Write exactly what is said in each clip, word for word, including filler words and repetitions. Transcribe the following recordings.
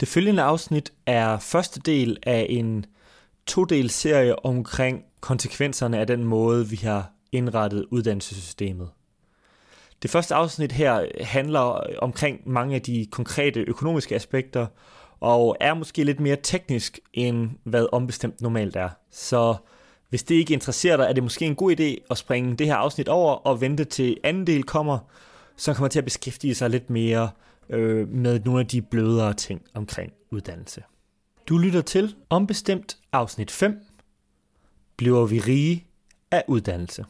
Det følgende afsnit er første del af en todel serie omkring konsekvenserne af den måde, vi har indrettet uddannelsessystemet. Det første afsnit her handler omkring mange af de konkrete økonomiske aspekter, og er måske lidt mere teknisk, end hvad ombestemt normalt er. Så hvis det ikke interesserer dig, er det måske en god idé at springe det her afsnit over og vente til anden del kommer, som kommer til at beskæftige sig lidt mere øh, med nogle af de blødere ting omkring uddannelse. Du lytter til ombestemt afsnit fem. Bliver vi rige af uddannelse?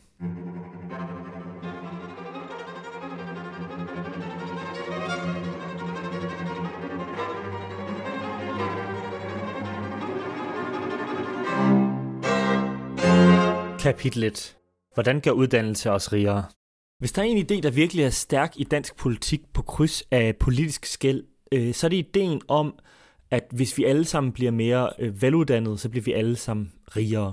Kapitlet. Hvordan gør uddannelse os rigere? Hvis der er en idé, der virkelig er stærk i dansk politik på kryds af politisk skel, øh, så er det ideen om, at hvis vi alle sammen bliver mere øh, veluddannede, så bliver vi alle sammen rigere.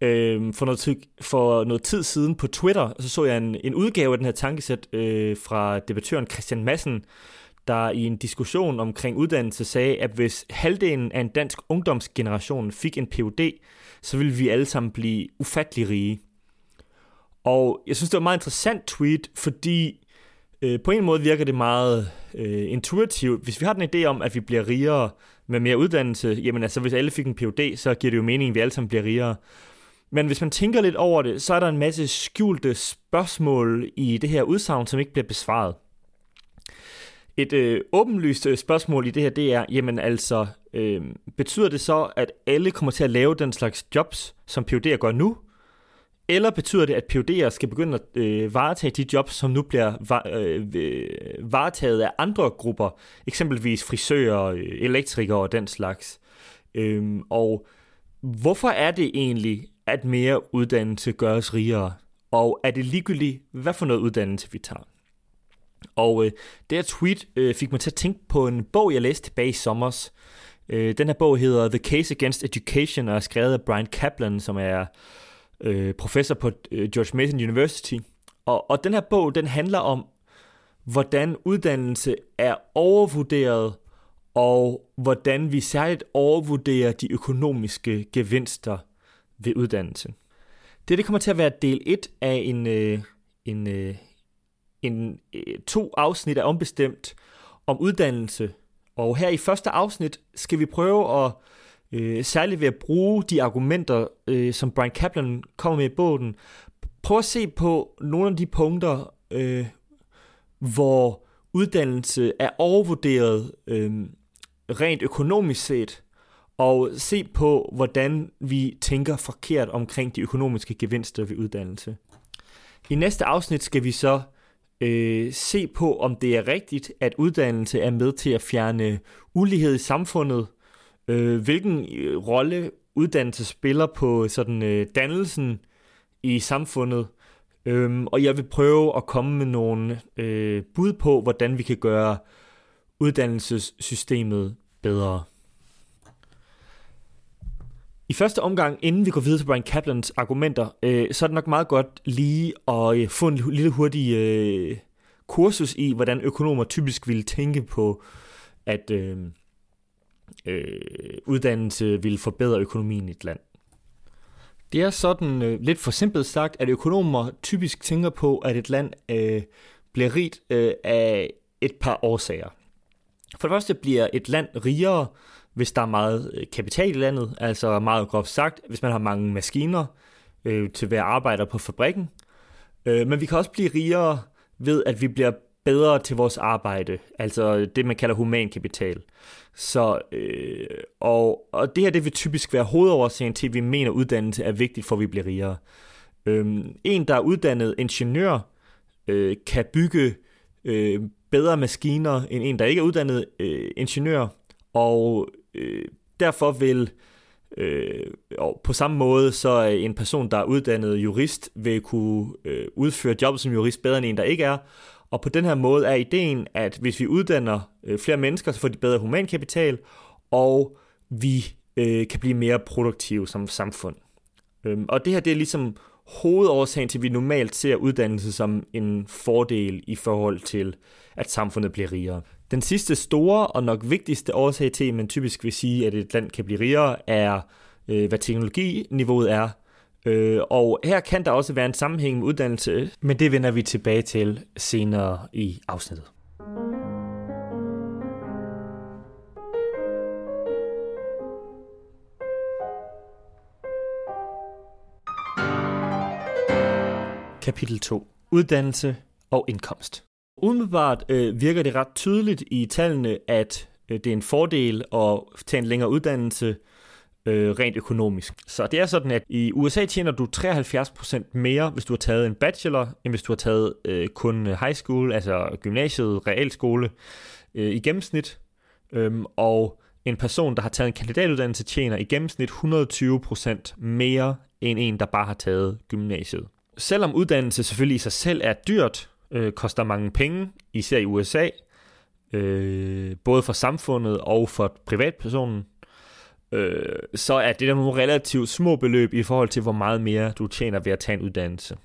Øh, for, noget tid, for noget tid siden på Twitter, så så jeg en, en udgave af den her tankesæt øh, fra debattøren Christian Madsen, der i en diskussion omkring uddannelse sagde, at hvis halvdelen af en dansk ungdomsgeneration fik en P H D, så ville vi alle sammen blive ufattelig rige. Og jeg synes, det var en meget interessant tweet, fordi øh, på en måde virker det meget øh, intuitivt. Hvis vi har den idé om, at vi bliver rigere med mere uddannelse, jamen altså hvis alle fik en P H D, så giver det jo mening, at vi alle sammen bliver rigere. Men hvis man tænker lidt over det, så er der en masse skjulte spørgsmål i det her udsagn, som ikke bliver besvaret. Et øh, åbenlyst spørgsmål i det her, det er, jamen altså, øh, betyder det så, at alle kommer til at lave den slags jobs, som P H D'er gør nu? Eller betyder det, at P H D'er skal begynde at øh, varetage de jobs, som nu bliver var, øh, varetaget af andre grupper, eksempelvis frisører, elektrikere og den slags? Øh, og hvorfor er det egentlig, at mere uddannelse gør os rigere? Og er det ligegyldigt, hvad for noget uddannelse vi tager? Og øh, det her tweet øh, fik mig til at tænke på en bog, jeg læste tilbage i sommers. Øh, den her bog hedder The Case Against Education og er skrevet af Bryan Caplan, som er øh, professor på øh, George Mason University. Og, og den her bog, den handler om, hvordan uddannelse er overvurderet, og hvordan vi særligt overvurderer de økonomiske gevinster ved uddannelse. Det, det kommer til at være del et af en... Øh, en øh, En, to afsnit er ombestemt om uddannelse, og her i første afsnit skal vi prøve at, øh, særligt ved at bruge de argumenter, øh, som Bryan Caplan kommer med i bogen, prøve at se på nogle af de punkter, øh, hvor uddannelse er overvurderet øh, rent økonomisk set, og se på, hvordan vi tænker forkert omkring de økonomiske gevinster ved uddannelse. I næste afsnit skal vi så Øh, se på, om det er rigtigt, at uddannelse er med til at fjerne ulighed i samfundet, øh, hvilken øh, rolle uddannelse spiller på sådan øh, dannelsen i samfundet, øh, og jeg vil prøve at komme med nogle øh, bud på, hvordan vi kan gøre uddannelsessystemet bedre. I første omgang, inden vi går videre til Bryan Caplans argumenter, øh, så er det nok meget godt lige at øh, få en lille hurtig øh, kursus i, hvordan økonomer typisk ville tænke på, at øh, øh, uddannelse ville forbedre økonomien i et land. Det er sådan øh, lidt for simpelt sagt, at økonomer typisk tænker på, at et land øh, bliver rigt øh, af et par årsager. For det første bliver et land rigere, hvis der er meget kapital i landet, altså meget groft sagt, hvis man har mange maskiner øh, til hver arbejder på fabrikken. Øh, men vi kan også blive rigere ved, at vi bliver bedre til vores arbejde, altså det, man kalder humankapital. Så, øh, og, og det her, det vil typisk være hovedårsagen til, at vi mener, at uddannelse er vigtigt for, at vi bliver rigere. Øh, en, der er uddannet ingeniør, øh, kan bygge øh, bedre maskiner end en, der ikke er uddannet øh, ingeniør, og øh, derfor vil øh, og på samme måde så en person, der er uddannet jurist, vil kunne øh, udføre jobbet som jurist bedre end en, der ikke er. Og på den her måde er ideen, at hvis vi uddanner øh, flere mennesker, så får de bedre humankapital, og vi øh, kan blive mere produktive som samfund. Øhm, og det her, det er ligesom hovedårsagen til, at vi normalt ser uddannelse som en fordel i forhold til, at samfundet bliver rigere. Den sidste store og nok vigtigste årsag til, man typisk vil sige, at et land kan blive rigere, er, øh, hvad teknologiniveauet er. Øh, og her kan der også være en sammenhæng med uddannelse. Men det vender vi tilbage til senere i afsnittet. Kapitel to. Uddannelse og indkomst. Umiddelbart øh, virker det ret tydeligt i tallene, at øh, det er en fordel at tage en længere uddannelse øh, rent økonomisk. Så det er sådan, at i U S A tjener du treoghalvfjerds procent mere, hvis du har taget en bachelor, end hvis du har taget øh, kun high school, altså gymnasiet, realskole øh, i gennemsnit. Øhm, og en person, der har taget en kandidatuddannelse, tjener i gennemsnit et hundrede og tyve procent mere end en, der bare har taget gymnasiet. Selvom uddannelse selvfølgelig i sig selv er dyrt, øh, koster mange penge, især i U S A, øh, både for samfundet og for privatpersonen, øh, så er det der nogle relativt små beløb i forhold til, hvor meget mere du tjener ved at tage en uddannelse.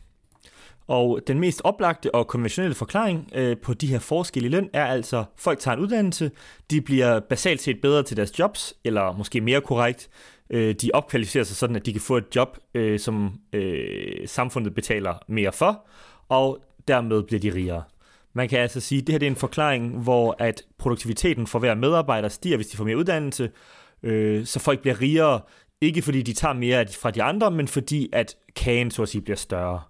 Og den mest oplagte og konventionelle forklaring øh, på de her forskelle i løn er altså, folk tager en uddannelse, de bliver basalt set bedre til deres jobs, eller måske mere korrekt, de opkvalificerer sig sådan, at de kan få et job, øh, som øh, samfundet betaler mere for, og dermed bliver de rigere. Man kan altså sige, at det her det er en forklaring, hvor at produktiviteten for hver medarbejder stiger, hvis de får mere uddannelse, øh, så folk bliver rigere, ikke fordi de tager mere fra de andre, men fordi at kagen så at sige bliver større.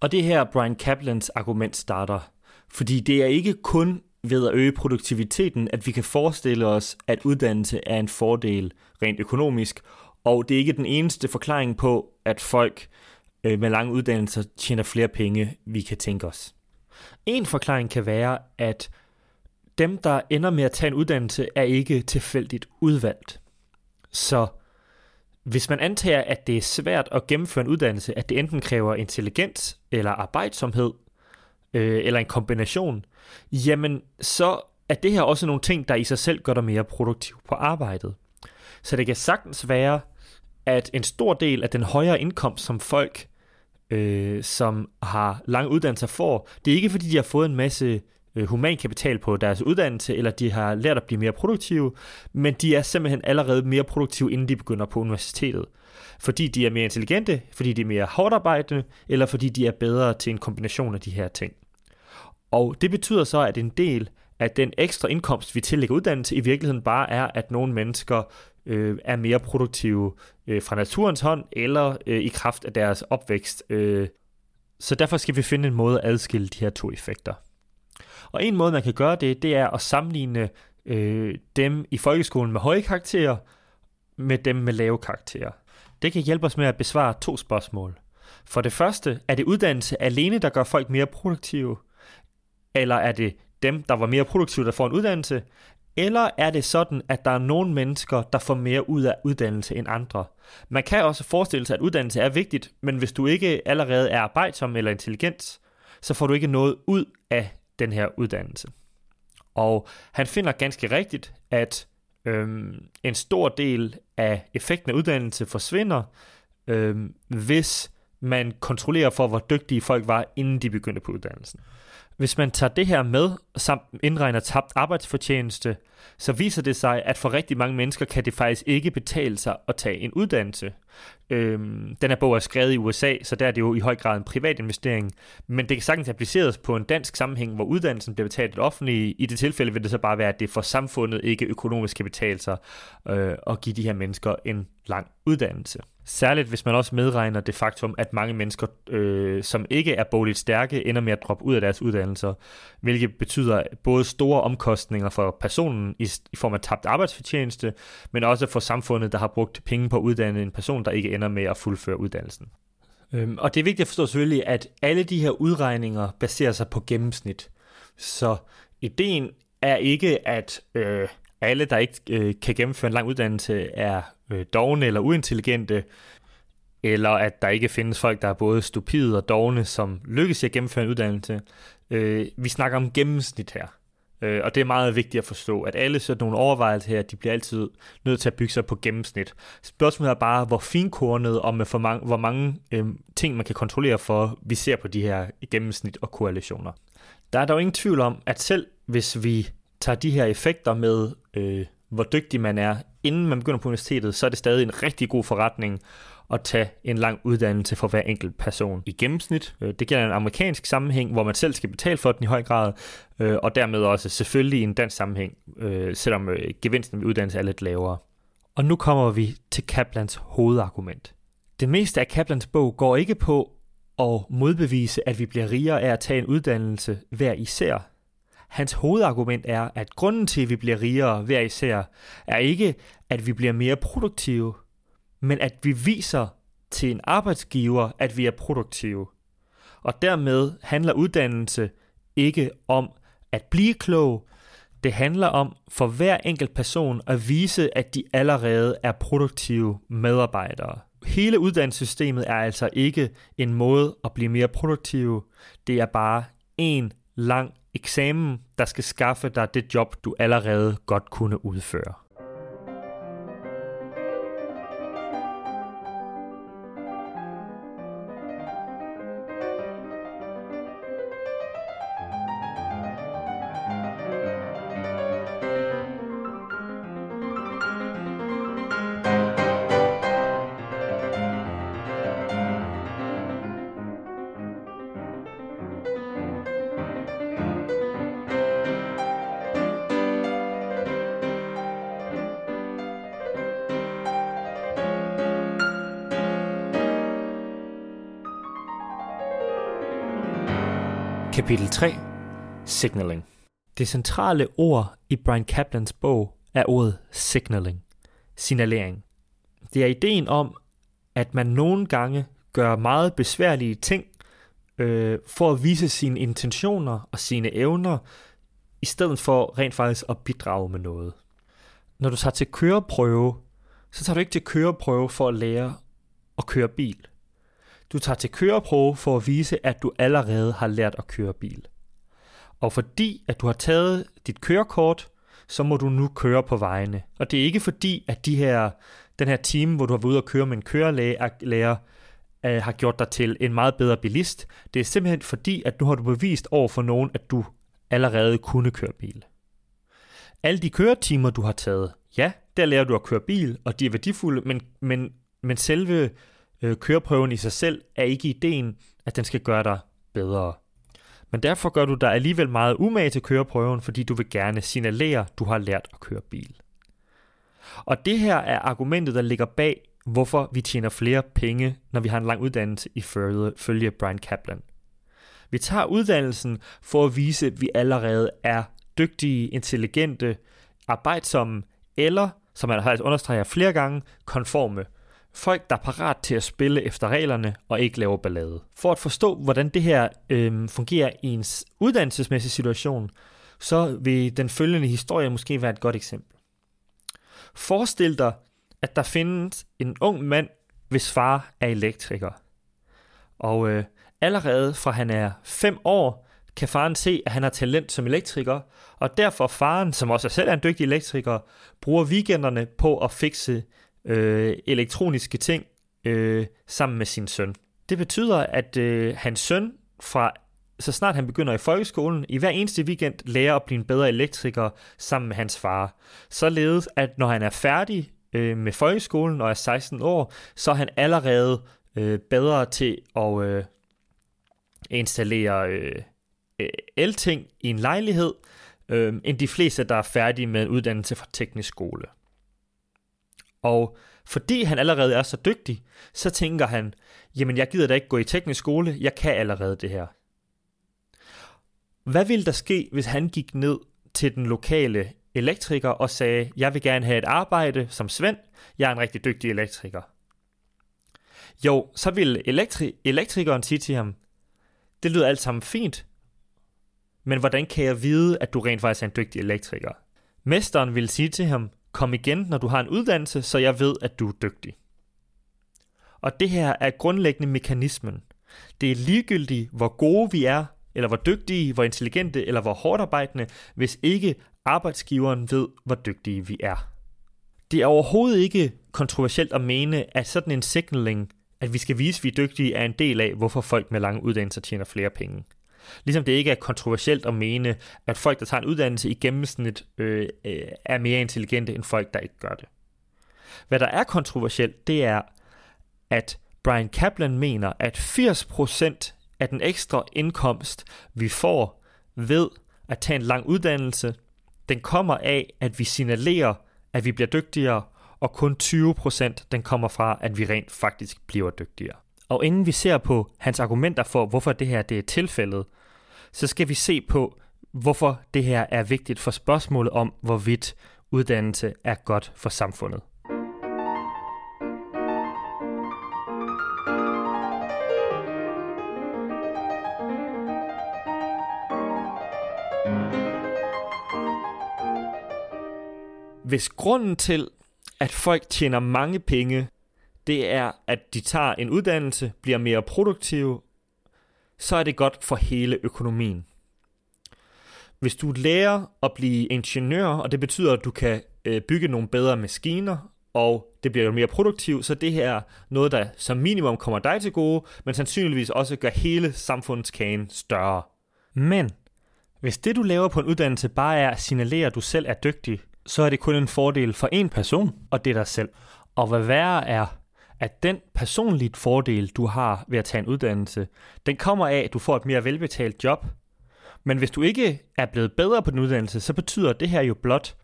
Og det her Bryan Caplans argument starter, fordi det er ikke kun ved at øge produktiviteten, at vi kan forestille os, at uddannelse er en fordel rent økonomisk, og det er ikke den eneste forklaring på, at folk med lange uddannelser tjener flere penge, vi kan tænke os. En forklaring kan være, at dem, der ender med at tage en uddannelse, er ikke tilfældigt udvalgt. Så hvis man antager, at det er svært at gennemføre en uddannelse, at det enten kræver intelligens eller arbejdsomhed, eller en kombination, jamen så er det her også nogle ting, der i sig selv gør dig mere produktiv på arbejdet. Så det kan sagtens være, at en stor del af den højere indkomst, som folk, øh, som har lange uddannelser får, det er ikke fordi, de har fået en masse humankapital på deres uddannelse, eller de har lært at blive mere produktive, men de er simpelthen allerede mere produktive, inden de begynder på universitetet. Fordi de er mere intelligente, fordi de er mere hårdarbejdende, eller fordi de er bedre til en kombination af de her ting. Og det betyder så, at en del af den ekstra indkomst, vi tillægger uddannelse, i virkeligheden bare er, at nogle mennesker øh, er mere produktive øh, fra naturens hånd, eller øh, i kraft af deres opvækst. Øh. Så derfor skal vi finde en måde at adskille de her to effekter. Og en måde, man kan gøre det, det er at sammenligne øh, dem i folkeskolen med høje karakterer med dem med lave karakterer. Det kan hjælpe os med at besvare to spørgsmål. For det første, er det uddannelse alene, der gør folk mere produktive? Eller er det dem, der var mere produktive, der får en uddannelse? Eller er det sådan, at der er nogle mennesker, der får mere ud af uddannelse end andre? Man kan også forestille sig, at uddannelse er vigtigt, men hvis du ikke allerede er arbejdsom eller intelligent, så får du ikke noget ud af den her uddannelse. Og han finder ganske rigtigt, at øhm, en stor del af effekten af uddannelse forsvinder, øhm, hvis man kontrollerer for, hvor dygtige folk var, inden de begyndte på uddannelsen. Hvis man tager det her med, samt indregner tabt arbejdsfortjeneste, så viser det sig, at for rigtig mange mennesker kan det faktisk ikke betale sig at tage en uddannelse. Øhm, den her bog er skrevet i U S A, så der er det jo i høj grad en privat investering, men det kan sagtens appliceres på en dansk sammenhæng, hvor uddannelsen bliver betalt offentligt. I det tilfælde vil det så bare være, at det for samfundet ikke økonomisk kan betale sig øh, at give de her mennesker en lang uddannelse. Særligt hvis man også medregner det faktum, at mange mennesker, øh, som ikke er bogligt stærke, ender med at droppe ud af deres uddannelser, hvilket betyder både store omkostninger for personen i, i form af tabt arbejdsfortjeneste, men også for samfundet, der har brugt penge på at uddanne en person, der ikke ender med at fuldføre uddannelsen. Øhm, og det er vigtigt at forstå selvfølgelig, at alle de her udregninger baserer sig på gennemsnit. Så ideen er ikke, at øh, alle, der ikke øh, kan gennemføre en lang uddannelse, er dovne eller uintelligente, eller at der ikke findes folk, der er både stupide og dovne, som lykkes i at gennemføre en uddannelse. Øh, vi snakker om gennemsnit her, øh, og det er meget vigtigt at forstå, at alle sådan nogle overvejelser her, de bliver altid nødt til at bygge sig på gennemsnit. Spørgsmålet er bare, hvor finkornet og med for mange, hvor mange øh, ting, man kan kontrollere for, vi ser på de her gennemsnit og korrelationer. Der er dog ingen tvivl om, at selv hvis vi tager de her effekter med, øh, hvor dygtig man er, inden man begynder på universitetet, så er det stadig en rigtig god forretning at tage en lang uddannelse for hver enkelt person. I gennemsnit. Det gælder en amerikansk sammenhæng, hvor man selv skal betale for den i høj grad, og dermed også selvfølgelig i en dansk sammenhæng, selvom gevinsten ved uddannelse er lidt lavere. Og nu kommer vi til Caplans hovedargument. Det meste af Caplans bog går ikke på at modbevise, at vi bliver rigere af at tage en uddannelse hver især. Hans hovedargument er, at grunden til, at vi bliver rigere hver især, er ikke, at vi bliver mere produktive, men at vi viser til en arbejdsgiver, at vi er produktive. Og dermed handler uddannelse ikke om at blive klog. Det handler om for hver enkelt person at vise, at de allerede er produktive medarbejdere. Hele uddannelsessystemet er altså ikke en måde at blive mere produktive. Det er bare en lang eksamen, der skal skaffe dig det job, du allerede godt kunne udføre. Kapitel tre. Signaling. Det centrale ord i Bryan Caplans bog er ordet signaling. Signalering. Det er ideen om, at man nogle gange gør meget besværlige ting øh, for at vise sine intentioner og sine evner, i stedet for rent faktisk at bidrage med noget. Når du tager til køreprøve, så tager du ikke til køreprøve for at lære at køre bil. Du tager til køreprøve for at vise, at du allerede har lært at køre bil. Og fordi at du har taget dit kørekort, så må du nu køre på vejene. Og det er ikke fordi, at de her, den her time, hvor du har været ude og køre med en kørelærer, øh, har gjort dig til en meget bedre bilist. Det er simpelthen fordi, at nu har du bevist over for nogen, at du allerede kunne køre bil. Alle de køretimer, du har taget, ja, der lærer du at køre bil, og de er værdifulde, men, men, men selve... køreprøven i sig selv er ikke ideen, at den skal gøre dig bedre. Men derfor gør du dig alligevel meget umage til køreprøven, fordi du vil gerne signalere, at du har lært at køre bil. Og det her er argumentet, der ligger bag, hvorfor vi tjener flere penge, når vi har en lang uddannelse ifølge Bryan Caplan. Vi tager uddannelsen for at vise, at vi allerede er dygtige, intelligente, arbejdsomme eller, som jeg har understreget flere gange, konforme. Folk, der er parat til at spille efter reglerne og ikke laver ballade. For at forstå, hvordan det her øh, fungerer i en uddannelsesmæssig situation, så vil den følgende historie måske være et godt eksempel. Forestil dig, at der findes en ung mand, hvis far er elektriker. Og øh, allerede fra han er fem år, kan faren se, at han har talent som elektriker, og derfor faren, som også selv er en dygtig elektriker, bruger weekenderne på at fikse Øh, elektroniske ting øh, sammen med sin søn. Det betyder, at øh, hans søn, fra så snart han begynder i folkeskolen, i hver eneste weekend lærer at blive en bedre elektriker sammen med hans far. Således, at når han er færdig øh, med folkeskolen og er seksten år, så er han allerede øh, bedre til at øh, installere øh, elting i en lejlighed, øh, end de fleste, der er færdige med en uddannelse fra teknisk skole. Og fordi han allerede er så dygtig, så tænker han, jamen jeg gider da ikke gå i teknisk skole, jeg kan allerede det her. Hvad ville der ske, hvis han gik ned til den lokale elektriker og sagde, jeg vil gerne have et arbejde som Svend, jeg er en rigtig dygtig elektriker? Jo, så ville elektri- elektrikeren sige til ham, det lyder alt sammen fint, men hvordan kan jeg vide, at du rent faktisk er en dygtig elektriker? Mesteren ville sige til ham, kom igen, når du har en uddannelse, så jeg ved, at du er dygtig. Og det her er grundlæggende mekanismen. Det er ligegyldigt, hvor gode vi er, eller hvor dygtige, hvor intelligente, eller hvor hårdt arbejdende, hvis ikke arbejdsgiveren ved, hvor dygtige vi er. Det er overhovedet ikke kontroversielt at mene, at sådan en signaling, at vi skal vise, at vi er dygtige, er en del af, hvorfor folk med lange uddannelser tjener flere penge. Ligesom det ikke er kontroversielt at mene, at folk, der tager en uddannelse i gennemsnit, øh, er mere intelligente end folk, der ikke gør det. Hvad der er kontroversielt, det er, at Bryan Caplan mener, at firs procent af den ekstra indkomst, vi får ved at tage en lang uddannelse, den kommer af, at vi signalerer, at vi bliver dygtigere, og kun tyve procent den kommer fra, at vi rent faktisk bliver dygtigere. Og inden vi ser på hans argumenter for, hvorfor det her det er tilfældet, så skal vi se på, hvorfor det her er vigtigt for spørgsmålet om, hvorvidt uddannelse er godt for samfundet. Hvis grunden til, at folk tjener mange penge, det er, at de tager en uddannelse, bliver mere produktive, så er det godt for hele økonomien. Hvis du lærer at blive ingeniør, og det betyder, at du kan bygge nogle bedre maskiner, og det bliver mere produktivt, så det her er noget, der som minimum kommer dig til gode, men sandsynligvis også gør hele samfundskagen større. Men hvis det, du laver på en uddannelse, bare er at signalere, at du selv er dygtig, så er det kun en fordel for én person, og det er dig selv. Og hvad værre er, at den personlige fordel, du har ved at tage en uddannelse, den kommer af, at du får et mere velbetalt job. Men hvis du ikke er blevet bedre på den uddannelse, så betyder det her jo blot,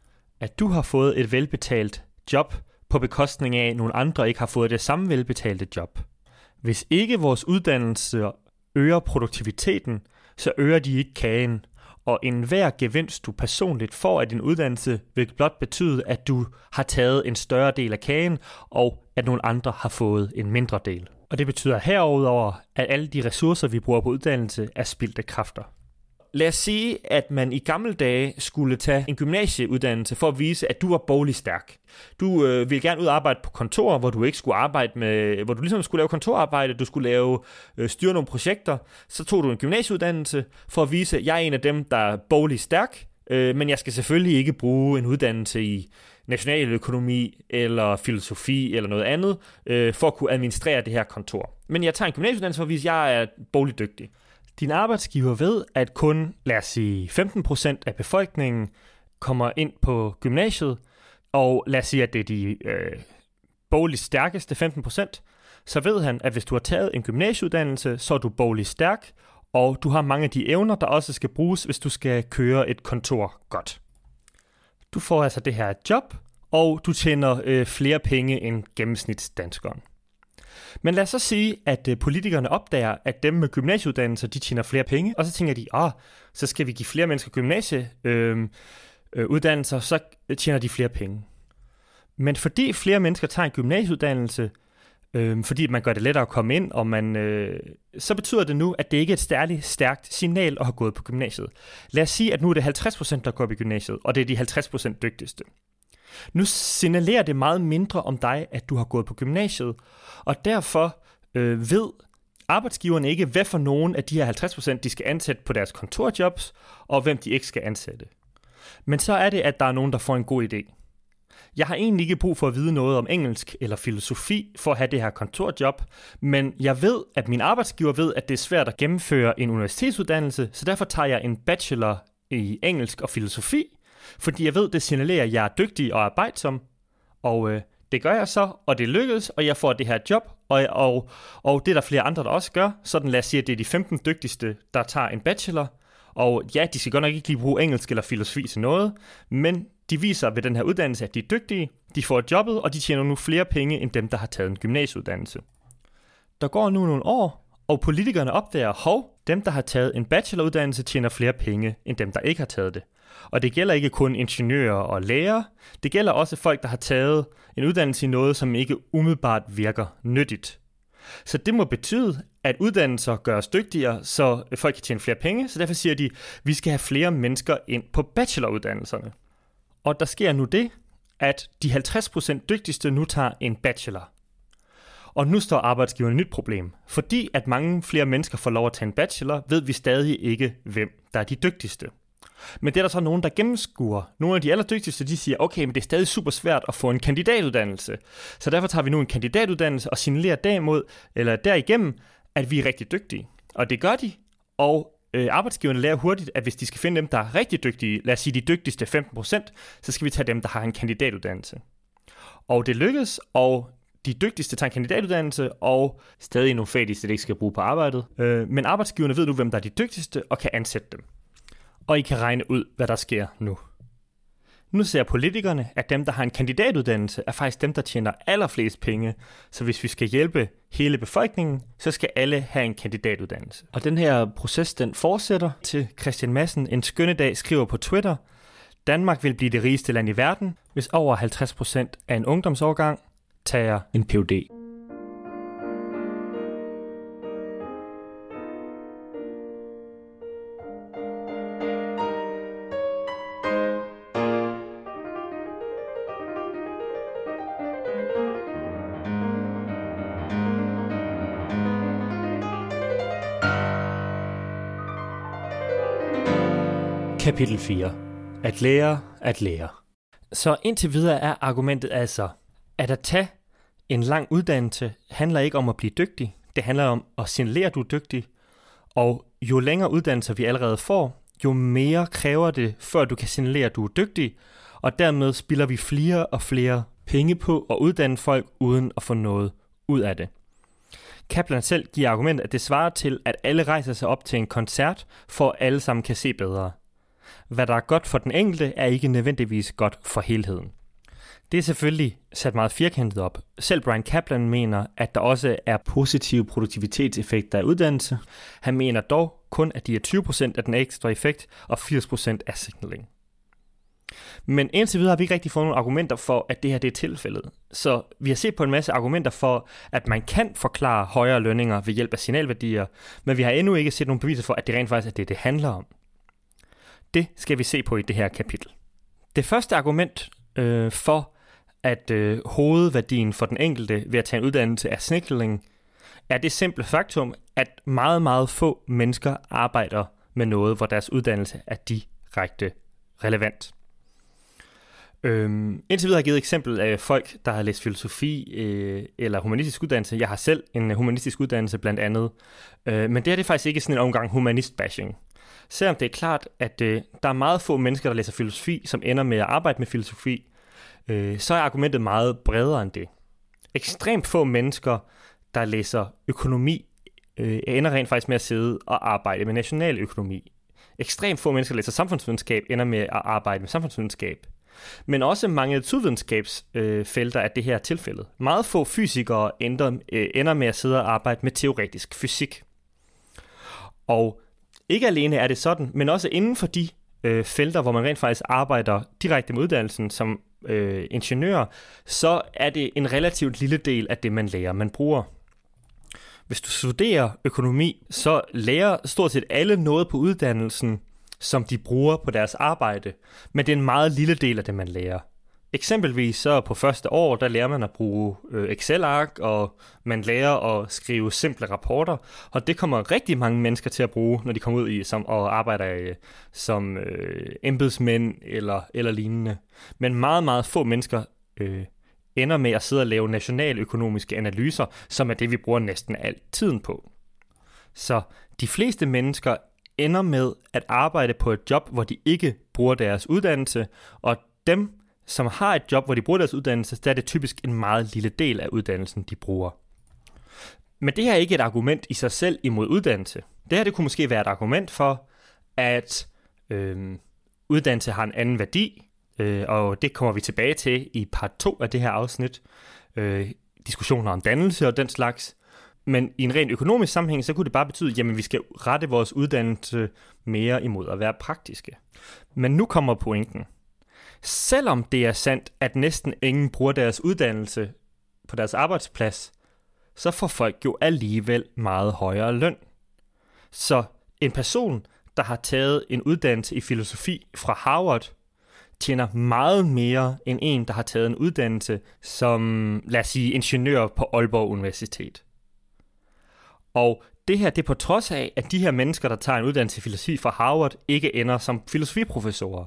at du har fået et velbetalt job, på bekostning af, at nogle andre ikke har fået det samme velbetalte job. Hvis ikke vores uddannelser øger produktiviteten, så øger de ikke kagen. Og enhver gevinst, du personligt får af din uddannelse, vil blot betyde, at du har taget en større del af kagen, og at nogle andre har fået en mindre del. Og det betyder herudover, at alle de ressourcer, vi bruger på uddannelse, er spildte kræfter. Lad os sige, at man i gamle dage skulle tage en gymnasieuddannelse for at vise, at du var boglig stærk. Du øh, ville gerne ud og arbejde på kontor, hvor du ikke skulle arbejde med, hvor du ligesom skulle lave kontorarbejde, du skulle lave øh, styre nogle projekter. Så tog du en gymnasieuddannelse for at vise, at jeg er en af dem, der er boglig stærk, øh, men jeg skal selvfølgelig ikke bruge en uddannelse i nationaløkonomi eller filosofi eller noget andet øh, for at kunne administrere det her kontor. Men jeg tager en gymnasieuddannelse for at vise, at jeg er boglig dygtig. Din arbejdsgiver ved, at kun, lad os sige, femten procent af befolkningen kommer ind på gymnasiet, og lad os sige, at det er de øh, bogligt stærkeste femten procent, så ved han, at hvis du har taget en gymnasieuddannelse, så er du bogligt stærk, og du har mange af de evner, der også skal bruges, hvis du skal køre et kontor godt. Du får altså det her job, og du tjener øh, flere penge end gennemsnitsdanskeren. Men lad os så sige, at politikerne opdager, at dem med gymnasieuddannelser, de tjener flere penge, og så tænker de, ah, så skal vi give flere mennesker gymnasieuddannelser, øh, øh, så tjener de flere penge. Men fordi flere mennesker tager en gymnasieuddannelse, øh, fordi man gør det lettere at komme ind, og man, øh, så betyder det nu, at det ikke er et særligt stærkt signal at have gået på gymnasiet. Lad os sige, at nu er det halvtreds procent, der går på gymnasiet, og det er de halvtreds procent dygtigste. Nu signalerer det meget mindre om dig, at du har gået på gymnasiet, og derfor øh, ved arbejdsgiverne ikke, hvad for nogen af de her halvtreds procent, de skal ansætte på deres kontorjobs, og hvem de ikke skal ansætte. Men så er det, at der er nogen, der får en god idé. Jeg har egentlig ikke brug for at vide noget om engelsk eller filosofi for at have det her kontorjob, men jeg ved, at min arbejdsgiver ved, at det er svært at gennemføre en universitetsuddannelse, så derfor tager jeg en bachelor i engelsk og filosofi, fordi jeg ved, det signalerer, at jeg er dygtig og arbejdsom, og øh, det gør jeg så, og det lykkedes, og jeg får det her job, og, og, og det er der flere andre, der også gør. Sådan lad os sige, at det er de femten dygtigste, der tager en bachelor, og ja, de skal godt nok ikke lige bruge engelsk eller filosofi til noget, men de viser ved den her uddannelse, at de er dygtige, de får jobbet, og de tjener nu flere penge, end dem, der har taget en gymnasieuddannelse. Der går nu nogle år, og politikerne opdager, hov, dem, der har taget en bacheloruddannelse, tjener flere penge, end dem, der ikke har taget det. Og det gælder ikke kun ingeniører og læger, det gælder også folk, der har taget en uddannelse i noget, som ikke umiddelbart virker nyttigt. Så det må betyde, at uddannelser gør os dygtigere, så folk kan tjene flere penge, så derfor siger de, at vi skal have flere mennesker ind på bacheloruddannelserne. Og der sker nu det, at de halvtreds procent dygtigste nu tager en bachelor. Og nu står arbejdsgiveren et nyt problem. Fordi at mange flere mennesker får lov at tage en bachelor, ved vi stadig ikke, hvem der er de dygtigste. Men det er der så nogen, der gennemskuer. Nogle af de allerdygtigste, de siger, okay, men det er stadig super svært at få en kandidatuddannelse. Så derfor tager vi nu en kandidatuddannelse og signalerer derimod, eller derigennem, at vi er rigtig dygtige. Og det gør de, og Øh, arbejdsgiverne lærer hurtigt, at hvis de skal finde dem, der er rigtig dygtige, lad os sige de dygtigste femten procent, så skal vi tage dem, der har en kandidatuddannelse. Og det lykkes, og de dygtigste tager en kandidatuddannelse, og stadig nogle fag, de slet ikke skal bruge på arbejdet. Øh, men arbejdsgiverne ved nu, hvem der er de dygtigste, og kan ansætte dem. Og I kan regne ud, hvad der sker nu. Nu ser politikerne, at dem, der har en kandidatuddannelse, er faktisk dem, der tjener allerflest penge. Så hvis vi skal hjælpe hele befolkningen, så skal alle have en kandidatuddannelse. Og den her proces, den fortsætter til Christian Madsen en skønne dag skriver på Twitter: Danmark vil blive det rigeste land i verden, hvis over halvtreds procent af en ungdomsårgang tager en P H D. Kapitel fire. At lære, at lære. Så indtil videre er argumentet altså, at at tage en lang uddannelse handler ikke om at blive dygtig, det handler om at signalere, at du er dygtig, og jo længere uddannelser vi allerede får, jo mere kræver det, før du kan signalere, at du er dygtig, og dermed spilder vi flere og flere penge på at uddanne folk, uden at få noget ud af det. Caplan selv giver argumentet, at det svarer til, at alle rejser sig op til en koncert, for at alle sammen kan se bedre. Hvad der er godt for den enkelte, er ikke nødvendigvis godt for helheden. Det er selvfølgelig sat meget firkantet op. Selv Bryan Caplan mener, at der også er positive produktivitetseffekter af uddannelse. Han mener dog kun, at de er tyve procent af den ekstra effekt, og firs procent af signaling. Men indtil videre har vi ikke rigtig fået nogle argumenter for, at det her det er tilfældet. Så vi har set på en masse argumenter for, at man kan forklare højere lønninger ved hjælp af signalværdier, men vi har endnu ikke set nogle beviser for, at det rent faktisk er det, det handler om. Det skal vi se på i det her kapitel. Det første argument øh, for, at øh, hovedværdien for den enkelte ved at tage en uddannelse er signaling, er det simple faktum, at meget, meget få mennesker arbejder med noget, hvor deres uddannelse er direkte relevant. Øhm, indtil videre har jeg givet eksempel af folk, der har læst filosofi øh, eller humanistisk uddannelse. Jeg har selv en humanistisk uddannelse blandt andet, øh, men det her det er faktisk ikke sådan en omgang humanist-bashing. Selvom det er klart, at øh, der er meget få mennesker, der læser filosofi, som ender med at arbejde med filosofi, øh, så er argumentet meget bredere end det. Ekstremt få mennesker, der læser økonomi, øh, ender rent faktisk med at sidde og arbejde med nationaløkonomi. Ekstremt få mennesker, der læser samfundsvidenskab, ender med at arbejde med samfundsvidenskab. Men også mange naturvidenskabsfelter øh, er det her tilfældet. Meget få fysikere ender, øh, ender med at sidde og arbejde med teoretisk fysik. Og ikke alene er det sådan, men også inden for de øh, felter, hvor man rent faktisk arbejder direkte med uddannelsen som øh, ingeniør, så er det en relativt lille del af det, man lærer, man bruger. Hvis du studerer økonomi, så lærer stort set alle noget på uddannelsen, som de bruger på deres arbejde, men det er en meget lille del af det, man lærer. Eksempelvis så på første år, der lærer man at bruge Excel-ark, og man lærer at skrive simple rapporter, og det kommer rigtig mange mennesker til at bruge, når de kommer ud i som, og arbejder som øh, embedsmænd eller, eller lignende. Men meget, meget få mennesker øh, ender med at sidde og lave nationaløkonomiske analyser, som er det, vi bruger næsten alt tiden på. Så de fleste mennesker ender med at arbejde på et job, hvor de ikke bruger deres uddannelse, og dem, som har et job, hvor de bruger deres uddannelse, der er det typisk en meget lille del af uddannelsen, de bruger. Men det her er ikke et argument i sig selv imod uddannelse. Det her det kunne måske være et argument for, at øh, uddannelse har en anden værdi, øh, og det kommer vi tilbage til i part to af det her afsnit. Øh, diskussioner om dannelse og den slags. Men i en rent økonomisk sammenhæng, så kunne det bare betyde, at vi skal rette vores uddannelse mere imod at være praktiske. Men nu kommer pointen. Selvom det er sandt, at næsten ingen bruger deres uddannelse på deres arbejdsplads, så får folk jo alligevel meget højere løn. Så en person, der har taget en uddannelse i filosofi fra Harvard, tjener meget mere end en, der har taget en uddannelse som, lad os sige, ingeniør på Aalborg Universitet. Og det her det er på trods af, at de her mennesker, der tager en uddannelse i filosofi fra Harvard, ikke ender som filosofiprofessorer.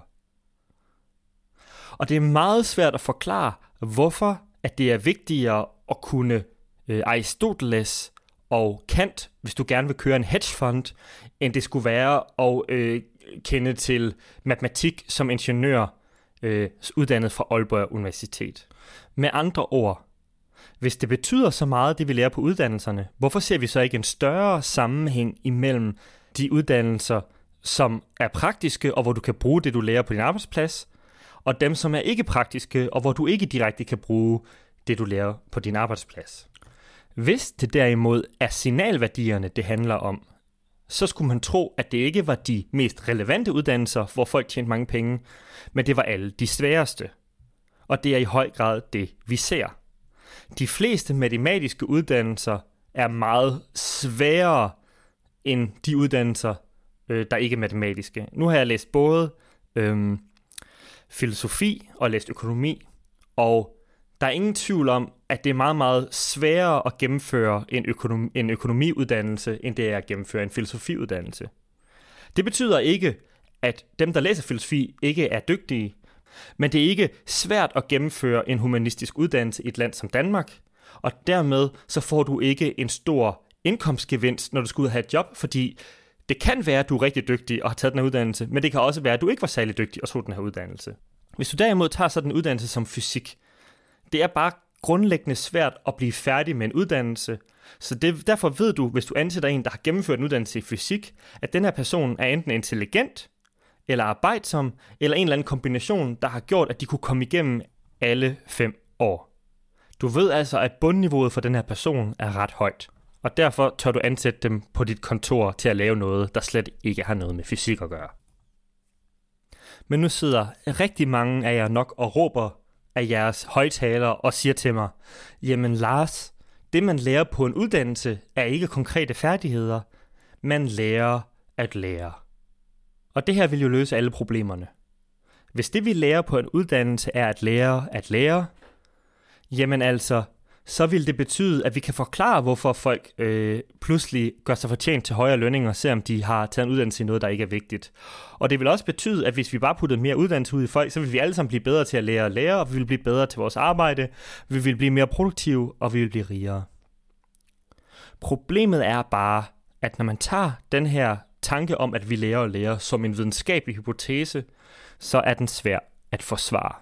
Og det er meget svært at forklare, hvorfor at det er vigtigere at kunne øh, Aristoteles og Kant, hvis du gerne vil køre en hedgefond, end det skulle være at øh, kende til matematik som ingeniør, øh, uddannet fra Aalborg Universitet. Med andre ord, hvis det betyder så meget, det vi lærer på uddannelserne, hvorfor ser vi så ikke en større sammenhæng imellem de uddannelser, som er praktiske, og hvor du kan bruge det, du lærer på din arbejdsplads, og dem, som er ikke praktiske, og hvor du ikke direkte kan bruge det, du lærer på din arbejdsplads? Hvis det derimod er signalværdierne, det handler om, så skulle man tro, at det ikke var de mest relevante uddannelser, hvor folk tjente mange penge, men det var alle de sværeste. Og det er i høj grad det, vi ser. De fleste matematiske uddannelser er meget sværere end de uddannelser, der ikke er matematiske. Nu har jeg læst både øhm, filosofi og læst økonomi, og der er ingen tvivl om, at det er meget, meget sværere at gennemføre en, økonom- en økonomiuddannelse, end det er at gennemføre en filosofiuddannelse. Det betyder ikke, at dem, der læser filosofi, ikke er dygtige, men det er ikke svært at gennemføre en humanistisk uddannelse i et land som Danmark, og dermed så får du ikke en stor indkomstgevinst, når du skal ud og have et job, fordi det kan være, at du er rigtig dygtig og har taget den her uddannelse, men det kan også være, at du ikke var særlig dygtig og tog den her uddannelse. Hvis du derimod tager sådan en uddannelse som fysik, det er bare grundlæggende svært at blive færdig med en uddannelse, så det, derfor ved du, hvis du ansætter en, der har gennemført en uddannelse i fysik, at den her person er enten intelligent, eller arbejdsom, eller en eller anden kombination, der har gjort, at de kunne komme igennem alle fem år. Du ved altså, at bundniveauet for den her person er ret højt, og derfor tør du ansætte dem på dit kontor til at lave noget, der slet ikke har noget med fysik at gøre. Men nu sidder rigtig mange af jer nok og råber af jeres højtalere og siger til mig, jamen Lars, det man lærer på en uddannelse er ikke konkrete færdigheder, man lærer at lære. Og det her vil jo løse alle problemerne. Hvis det vi lærer på en uddannelse er at lære at lære, jamen altså, så vil det betyde, at vi kan forklare, hvorfor folk øh, pludselig gør sig fortjent til højere lønninger, selvom de har taget en uddannelse i noget, der ikke er vigtigt. Og det vil også betyde, at hvis vi bare puttede mere uddannelse ud i folk, så vil vi alle sammen blive bedre til at lære at lære, og vi vil blive bedre til vores arbejde, vi vil blive mere produktive, og vi vil blive rigere. Problemet er bare, at når man tager den her tanke om, at vi lærer og lærer som en videnskabelig hypotese, så er den svær at forsvare.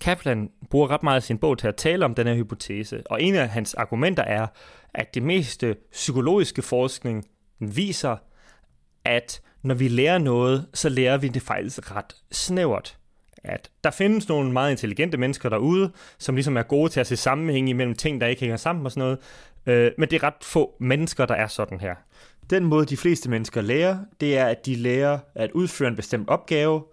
Caplan bruger ret meget af sin bog til at tale om den her hypotese, og en af hans argumenter er, at det meste psykologiske forskning viser, at når vi lærer noget, så lærer vi det faktisk ret snævert. At der findes nogle meget intelligente mennesker derude, som ligesom er gode til at se sammenhæng imellem ting, der ikke hænger sammen og sådan noget, men det er ret få mennesker, der er sådan her. Den måde, de fleste mennesker lærer, det er, at de lærer at udføre en bestemt opgave,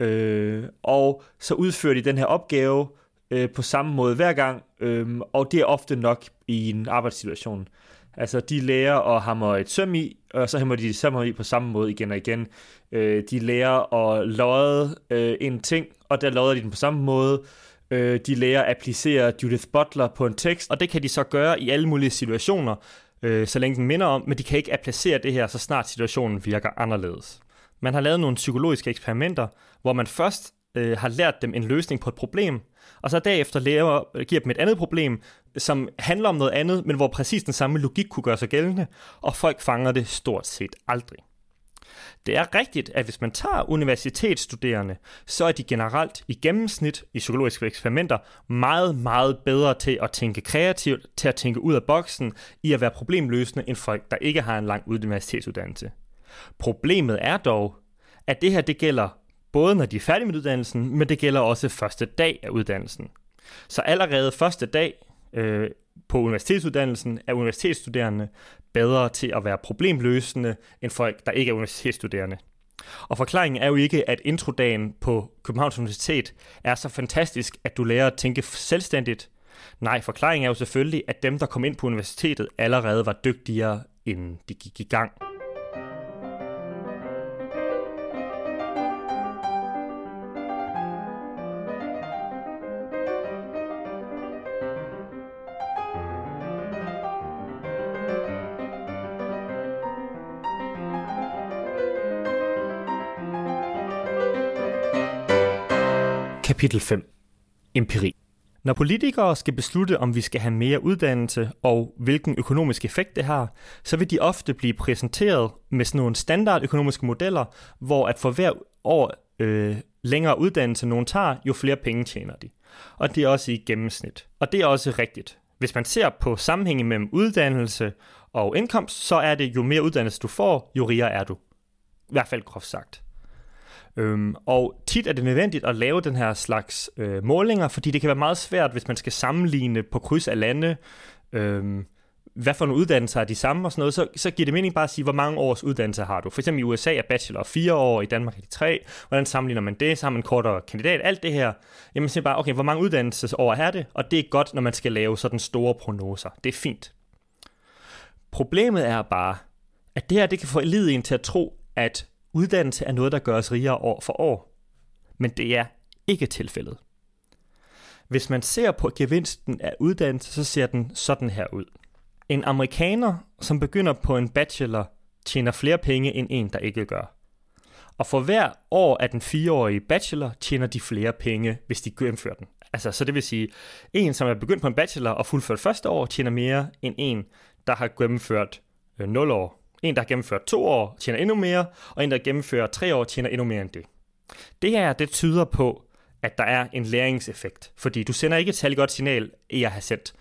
Øh, og så udfører de den her opgave øh, på samme måde hver gang, øh, og det er ofte nok i en arbejdssituation. Altså de lærer at hamre et søm i, og så hamrer de det søm i på samme måde igen og igen. Øh, de lærer at lodde øh, en ting, og der lodder de den på samme måde. Øh, de lærer at applicere Judith Butler på en tekst, og det kan de så gøre i alle mulige situationer, øh, så længe den minder om, men de kan ikke applicere det her, så snart situationen virker anderledes. Man har lavet nogle psykologiske eksperimenter, hvor man først øh, har lært dem en løsning på et problem, og så derefter lærer, giver dem et andet problem, som handler om noget andet, men hvor præcis den samme logik kunne gøre sig gældende, og folk fanger det stort set aldrig. Det er rigtigt, at hvis man tager universitetsstuderende, så er de generelt i gennemsnit i psykologiske eksperimenter meget, meget bedre til at tænke kreativt, til at tænke ud af boksen, i at være problemløsende end folk, der ikke har en lang universitetsuddannelse. Problemet er dog, at det her det gælder både når de er færdige med uddannelsen, men det gælder også første dag af uddannelsen. Så allerede første dag øh, på universitetsuddannelsen er universitetsstuderende bedre til at være problemløsende end folk, der ikke er universitetsstuderende. Og forklaringen er jo ikke, at introdagen på Københavns Universitet er så fantastisk, at du lærer at tænke selvstændigt. Nej, forklaringen er jo selvfølgelig, at dem, der kom ind på universitetet, allerede var dygtigere, inden de gik i gang. Kapitel fem. Empiri. Når politikere skal beslutte, om vi skal have mere uddannelse og hvilken økonomisk effekt det har, så vil de ofte blive præsenteret med sådan nogle standardøkonomiske modeller, hvor at for hver år øh, længere uddannelse nogen tager, jo flere penge tjener de. Og det er også i gennemsnit. Og det er også rigtigt. Hvis man ser på sammenhængen mellem uddannelse og indkomst, så er det jo mere uddannelse du får, jo rigere er du. I hvert fald groft sagt. Øhm, og tit er det nødvendigt at lave den her slags øh, målinger, fordi det kan være meget svært, hvis man skal sammenligne på kryds af lande, øhm, hvad for nogle uddannelser er de samme og sådan noget, så, så giver det mening bare at sige, hvor mange års uddannelse har du. For eksempel i U S A er bachelor fire år, i Danmark er de tre. Hvordan sammenligner man det? Så har man kortere kandidat. Alt det her. Jamen så bare, okay, hvor mange uddannelsesår er det? Og det er godt, når man skal lave sådan store prognoser. Det er fint. Problemet er bare, at det her det kan få lede en til at tro, at uddannelse er noget, der gør os rigere år for år. Men det er ikke tilfældet. Hvis man ser på gevinsten af uddannelse, så ser den sådan her ud. En amerikaner, som begynder på en bachelor, tjener flere penge end en, der ikke gør. Og for hver år af den fireårige bachelor, tjener de flere penge, hvis de gennemfører den. Altså, så det vil sige, en, som er begyndt på en bachelor og fuldført første år, tjener mere end en, der har gennemført øh, nul år. En, der har gennemført to år, tjener endnu mere, og en, der har gennemført tre år, tjener endnu mere end det. Det her, det tyder på, at der er en læringseffekt, fordi du sender ikke et særlig godt signal i at have sendt,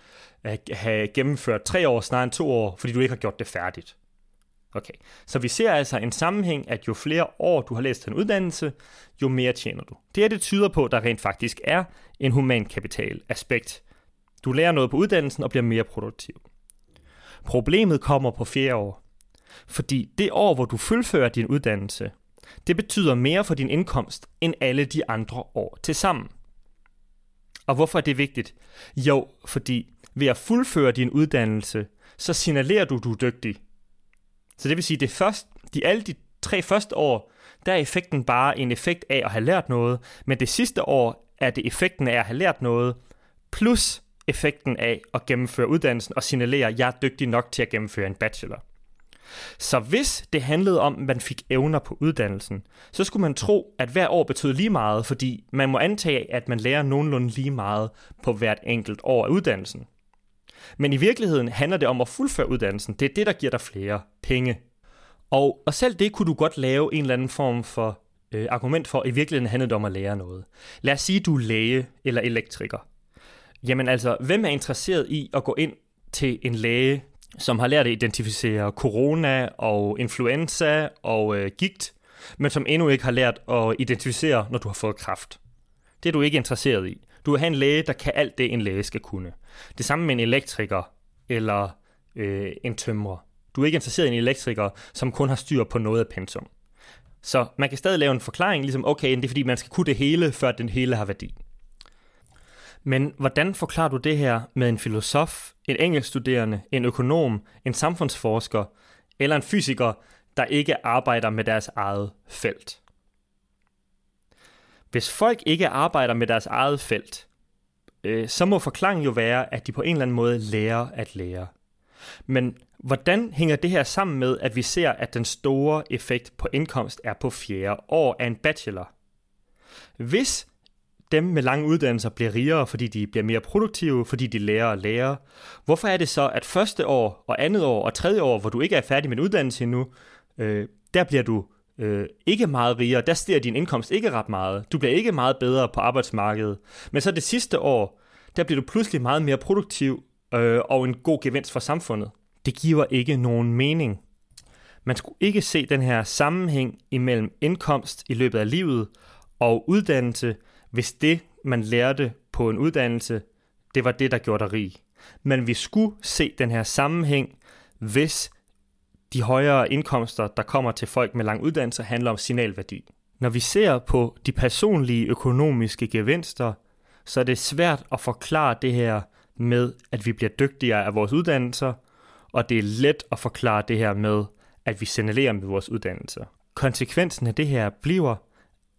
at have gennemført tre år snarere end to år, fordi du ikke har gjort det færdigt. Okay, så vi ser altså en sammenhæng, at jo flere år du har læst en uddannelse, jo mere tjener du. Det her, det tyder på, at der rent faktisk er en humankapital aspekt. Du lærer noget på uddannelsen og bliver mere produktiv. Problemet kommer på fjerde år. Fordi det år, hvor du fuldfører din uddannelse, det betyder mere for din indkomst, end alle de andre år til sammen. Og hvorfor er det vigtigt? Jo, fordi ved at fuldføre din uddannelse, så signalerer du, at du er dygtig. Så det vil sige, at det først, de, alle de tre første år, der er effekten bare en effekt af at have lært noget, men det sidste år er det effekten af at have lært noget, plus effekten af at gennemføre uddannelsen og signalere, at jeg er dygtig nok til at gennemføre en bachelor. Så hvis det handlede om, at man fik evner på uddannelsen, så skulle man tro, at hver år betød lige meget, fordi man må antage, at man lærer nogenlunde lige meget på hvert enkelt år af uddannelsen. Men i virkeligheden handler det om at fuldføre uddannelsen. Det er det, der giver dig flere penge. Og, og selv det kunne du godt lave en eller anden form for øh, argument for, at i virkeligheden handler det om at lære noget. Lad os sige, at du er læge eller elektriker. Jamen altså, hvem er interesseret i at gå ind til en læge, som har lært at identificere corona og influenza og øh, gigt, men som endnu ikke har lært at identificere, når du har fået kræft. Det er du ikke interesseret i. Du vil have en læge, der kan alt det, en læge skal kunne. Det samme med en elektriker eller øh, en tømrer. Du er ikke interesseret i en elektriker, som kun har styr på noget af pensum. Så man kan stadig lave en forklaring, ligesom okay, det er fordi, man skal kunne det hele, før den hele har værdi. Men hvordan forklarer du det her med en filosof, en engelskstuderende, en økonom, en samfundsforsker eller en fysiker, der ikke arbejder med deres eget felt? Hvis folk ikke arbejder med deres eget felt, øh, så må forklaringen jo være, at de på en eller anden måde lærer at lære. Men hvordan hænger det her sammen med, at vi ser, at den store effekt på indkomst er på fjerde år af en bachelor? Hvis dem med lange uddannelser bliver rigere, fordi de bliver mere produktive, fordi de lærer at lære. Hvorfor er det så, at første år og andet år og tredje år, hvor du ikke er færdig med en uddannelse endnu, øh, der bliver du øh, ikke meget rigere, der stiger din indkomst ikke ret meget, du bliver ikke meget bedre på arbejdsmarkedet. Men så det sidste år, der bliver du pludselig meget mere produktiv øh, og en god gevinst for samfundet. Det giver ikke nogen mening. Man skulle ikke se den her sammenhæng imellem indkomst i løbet af livet og uddannelse, hvis det, man lærte på en uddannelse, det var det, der gjorde dig rig. Men vi skulle se den her sammenhæng, hvis de højere indkomster, der kommer til folk med lang uddannelse, handler om signalværdi. Når vi ser på de personlige økonomiske gevinster, så er det svært at forklare det her med, at vi bliver dygtigere af vores uddannelser, og det er let at forklare det her med, at vi signalerer med vores uddannelser. Konsekvensen af det her bliver,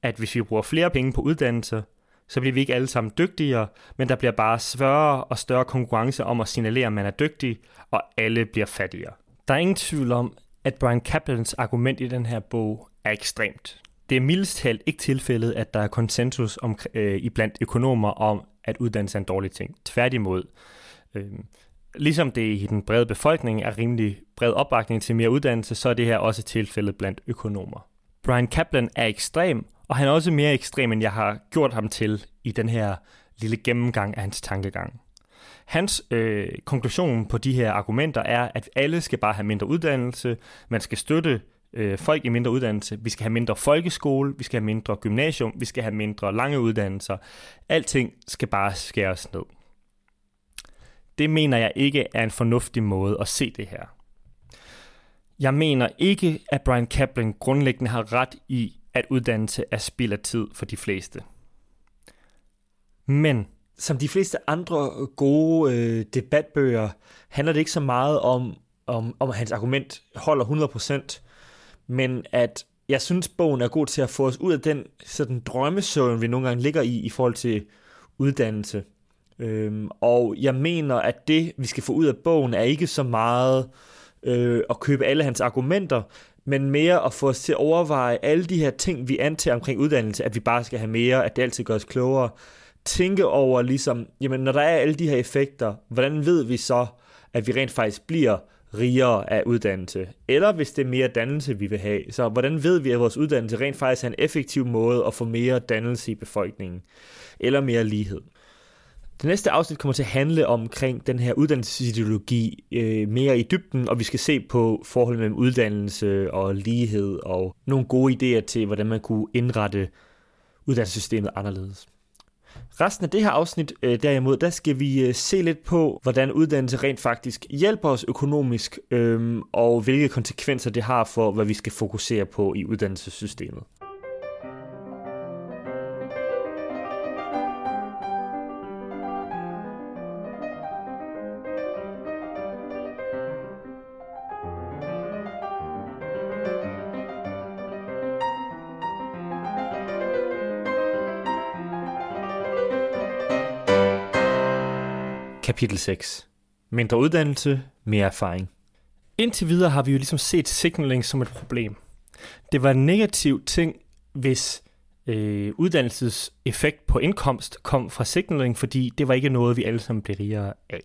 at hvis vi bruger flere penge på uddannelse, så bliver vi ikke alle sammen dygtigere, men der bliver bare sværere og større konkurrence om at signalere, at man er dygtig, og alle bliver fattigere. Der er ingen tvivl om, at Bryan Caplans argument i den her bog er ekstremt. Det er mildest talt ikke tilfældet, at der er konsensus om, øh, iblandt økonomer om, at uddannelse er en dårlig ting. Tværtimod. Øh, ligesom det i den brede befolkning er rimelig bred opbakning til mere uddannelse, så er det her også tilfældet blandt økonomer. Bryan Caplan er ekstrem, og han er også mere ekstrem, end jeg har gjort ham til i den her lille gennemgang af hans tankegang. Hans øh, konklusion på de her argumenter er, at alle skal bare have mindre uddannelse, man skal støtte øh, folk i mindre uddannelse, vi skal have mindre folkeskole, vi skal have mindre gymnasium, vi skal have mindre lange uddannelser. Alting skal bare skæres ned. Det mener jeg ikke er en fornuftig måde at se det her. Jeg mener ikke, at Bryan Caplan grundlæggende har ret i, at uddannelse er spild af tid for de fleste. Men som de fleste andre gode øh, debatbøger, handler det ikke så meget om, om, om hans argument holder hundrede procent, men at jeg synes, bogen er god til at få os ud af den sådan drømmesøvn, vi nogle gange ligger i, i forhold til uddannelse. Øhm, og jeg mener, at det, vi skal få ud af bogen, er ikke så meget øh, at købe alle hans argumenter, men mere at få os til at overveje alle de her ting, vi antager omkring uddannelse, at vi bare skal have mere, at det altid gør os klogere. Tænke over ligesom, jamen når der er alle de her effekter, hvordan ved vi så, at vi rent faktisk bliver rigere af uddannelse? Eller hvis det er mere dannelse, vi vil have, så hvordan ved vi, at vores uddannelse rent faktisk er en effektiv måde at få mere dannelse i befolkningen? Eller mere lighed? Det næste afsnit kommer til at handle omkring den her uddannelsesideologi øh, mere i dybden, og vi skal se på forholdet mellem uddannelse og lighed og nogle gode idéer til, hvordan man kunne indrette uddannelsessystemet anderledes. Resten af det her afsnit øh, derimod, der skal vi øh, se lidt på, hvordan uddannelse rent faktisk hjælper os økonomisk, øh, og hvilke konsekvenser det har for, hvad vi skal fokusere på i uddannelsessystemet. Kapitel seks. Mindre uddannelse, mere erfaring. Indtil videre har vi jo ligesom set signaling som et problem. Det var en negativ ting, hvis øh, uddannelseseffekt på indkomst kom fra signaling, fordi det var ikke noget, vi alle sammen blev rigere af.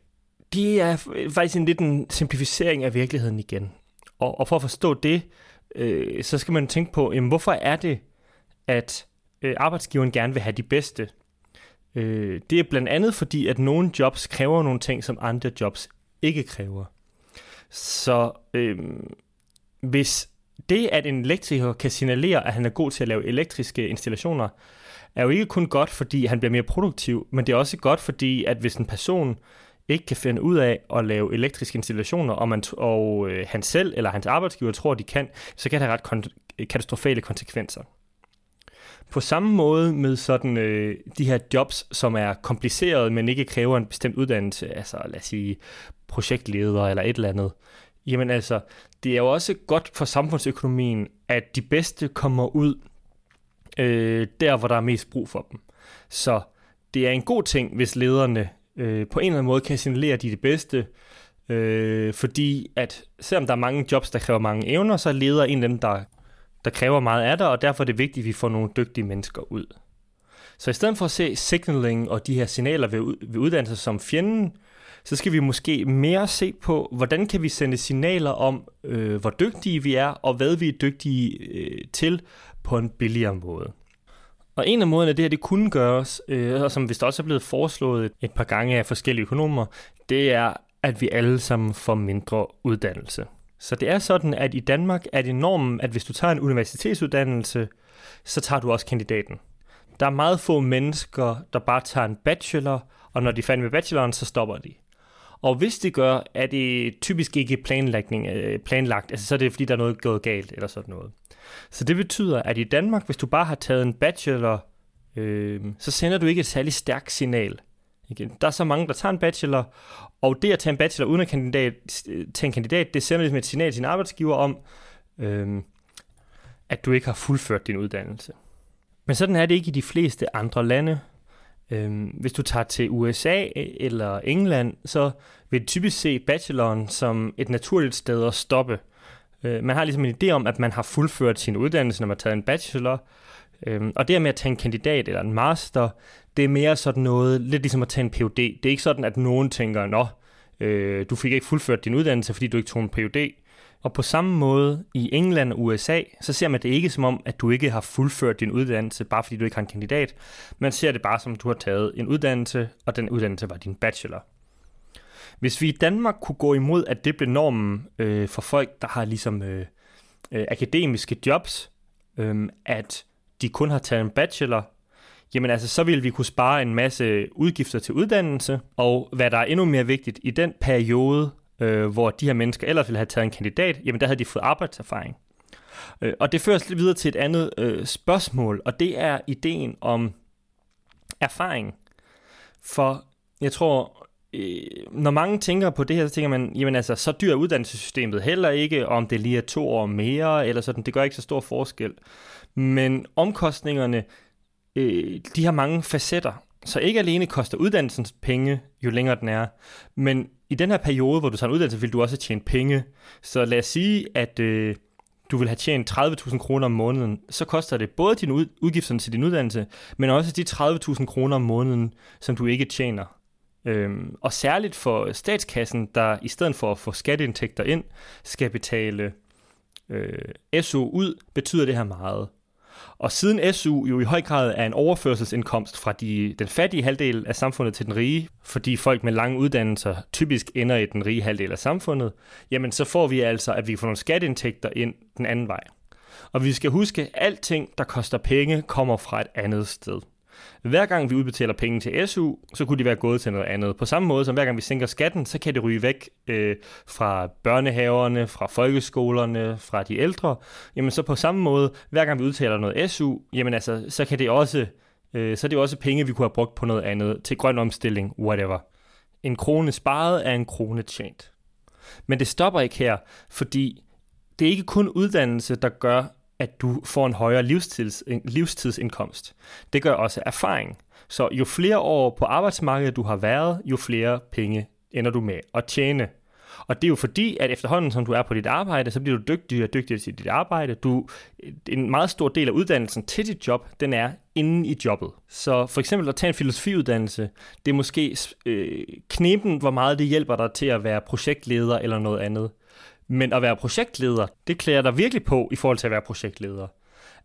Det er faktisk en lidt en simplificering af virkeligheden igen. Og, og for at forstå det, øh, så skal man tænke på, jamen, hvorfor er det, at øh, arbejdsgiveren gerne vil have de bedste? Det er blandt andet fordi, at nogle jobs kræver nogle ting, som andre jobs ikke kræver. Så øh, hvis det, at en elektriker kan signalere, at han er god til at lave elektriske installationer, er jo ikke kun godt, fordi han bliver mere produktiv, men det er også godt, fordi at hvis en person ikke kan finde ud af at lave elektriske installationer, og, man, og øh, han selv eller hans arbejdsgiver tror, de kan, så kan det have ret kon- katastrofale konsekvenser. På samme måde med sådan øh, de her jobs, som er komplicerede, men ikke kræver en bestemt uddannelse, altså lad os sige projektleder eller et eller andet. Jamen altså, det er jo også godt for samfundsøkonomien, at de bedste kommer ud øh, der, hvor der er mest brug for dem. Så det er en god ting, hvis lederne øh, på en eller anden måde kan signalere, at de er det bedste, øh, fordi at selvom der er mange jobs, der kræver mange evner, så leder en af dem, der der kræver meget af dig, og derfor er det vigtigt, at vi får nogle dygtige mennesker ud. Så i stedet for at se signaling og de her signaler ved uddannelse som fjenden, så skal vi måske mere se på, hvordan kan vi sende signaler om, øh, hvor dygtige vi er, og hvad vi er dygtige øh, til på en billigere måde. Og en af måderne, det her det kunne gøres, øh, og som vist også er blevet foreslået et par gange af forskellige økonomer, det er, at vi alle sammen får mindre uddannelse. Så det er sådan, at i Danmark er det normen, at hvis du tager en universitetsuddannelse, så tager du også kandidaten. Der er meget få mennesker, der bare tager en bachelor, og når de er færdige med bacheloren, så stopper de. Og hvis de gør, er det typisk ikke planlagt, altså så er det fordi, der er noget gået galt eller sådan noget. Så det betyder, at i Danmark, hvis du bare har taget en bachelor, øh, så sender du ikke et særligt stærkt signal. Der er så mange, der tager en bachelor, og det at tage en bachelor uden at kandidat, tage en kandidat, det sender ligesom et signal til sin arbejdsgiver om, øhm, at du ikke har fuldført din uddannelse. Men sådan er det ikke i de fleste andre lande. Øhm, hvis du tager til U S A eller England, så vil du typisk se bacheloren som et naturligt sted at stoppe. Øh, man har ligesom en idé om, at man har fuldført sin uddannelse, når man har taget en bachelor, øhm, og det med at tage en kandidat eller en master, Det er mere sådan noget, lidt ligesom at tage en P H D. Det er ikke sådan, at nogen tænker, nå, øh, du fik ikke fuldført din uddannelse, fordi du ikke tog en P H D. Og på samme måde i England og U S A, så ser man det ikke som om, at du ikke har fuldført din uddannelse, bare fordi du ikke har en kandidat. Man ser det bare som, at du har taget en uddannelse, og den uddannelse var din bachelor. Hvis vi i Danmark kunne gå imod, at det blev normen øh, for folk, der har ligesom øh, øh, akademiske jobs, øh, at de kun har taget en bachelor, jamen altså, så ville vi kunne spare en masse udgifter til uddannelse, og hvad der er endnu mere vigtigt, i den periode, øh, hvor de her mennesker ellers ville have taget en kandidat, jamen der havde de fået arbejdserfaring. Øh, og det fører lidt videre til et andet øh, spørgsmål, og det er ideen om erfaring. For jeg tror, øh, når mange tænker på det her, så tænker man, jamen altså, så dyr er uddannelsessystemet heller ikke, om det lige er to år mere, eller sådan, det gør ikke så stor forskel. Men omkostningerne, de har mange facetter, så ikke alene koster uddannelsens penge, jo længere den er, men i den her periode, hvor du tager en uddannelse, vil du også tjene penge. Så lad os sige, at øh, du vil have tjent tredive tusind kroner om måneden, så koster det både dine ud, udgifterne til din uddannelse, men også de tredive tusind kroner om måneden, som du ikke tjener. Øhm, og særligt for statskassen, der i stedet for at få skatteindtægter ind, skal betale øh, S U ud, betyder det her meget. Og siden S U jo i høj grad er en overførselsindkomst fra de, den fattige halvdel af samfundet til den rige, fordi folk med lange uddannelser typisk ender i den rige halvdel af samfundet, jamen så får vi altså, at vi får nogle skatteindtægter ind den anden vej. Og vi skal huske, at alting, der koster penge, kommer fra et andet sted. Hver gang vi udbetaler penge til S U, så kunne de være gået til noget andet. På samme måde som hver gang vi sænker skatten, så kan det ryge væk øh, fra børnehaverne, fra folkeskolerne, fra de ældre. Jamen så på samme måde, hver gang vi udtaler noget S U, jamen altså, så kan det også, øh, så er det også penge, vi kunne have brugt på noget andet, til grøn omstilling, whatever. En krone sparet er en krone tjent. Men det stopper ikke her, fordi det er ikke kun uddannelse, der gør, at du får en højere livstids, livstidsindkomst. Det gør også erfaring. Så jo flere år på arbejdsmarkedet du har været, jo flere penge ender du med at tjene. Og det er jo fordi, at efterhånden som du er på dit arbejde, så bliver du dygtigere og dygtigere til dit arbejde. Du, en meget stor del af uddannelsen til dit job, den er inde i jobbet. Så for eksempel at tage en filosofiuddannelse, det er måske øh, knepen, hvor meget det hjælper dig til at være projektleder eller noget andet. Men at være projektleder, det klæder dig virkelig på i forhold til at være projektleder.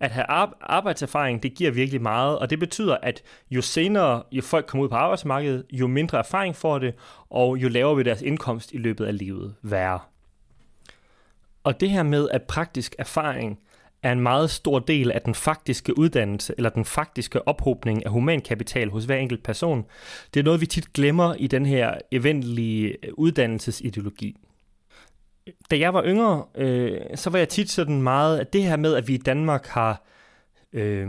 At have arbejdserfaring, det giver virkelig meget, og det betyder, at jo senere jo folk kommer ud på arbejdsmarkedet, jo mindre erfaring får det, og jo lavere vil deres indkomst i løbet af livet være. Og det her med, at praktisk erfaring er en meget stor del af den faktiske uddannelse, eller den faktiske ophobning af humankapital hos hver enkelt person, det er noget, vi tit glemmer i den her eventlige uddannelsesideologi. Da jeg var yngre, øh, så var jeg tit sådan meget, at det her med, at vi i Danmark har øh,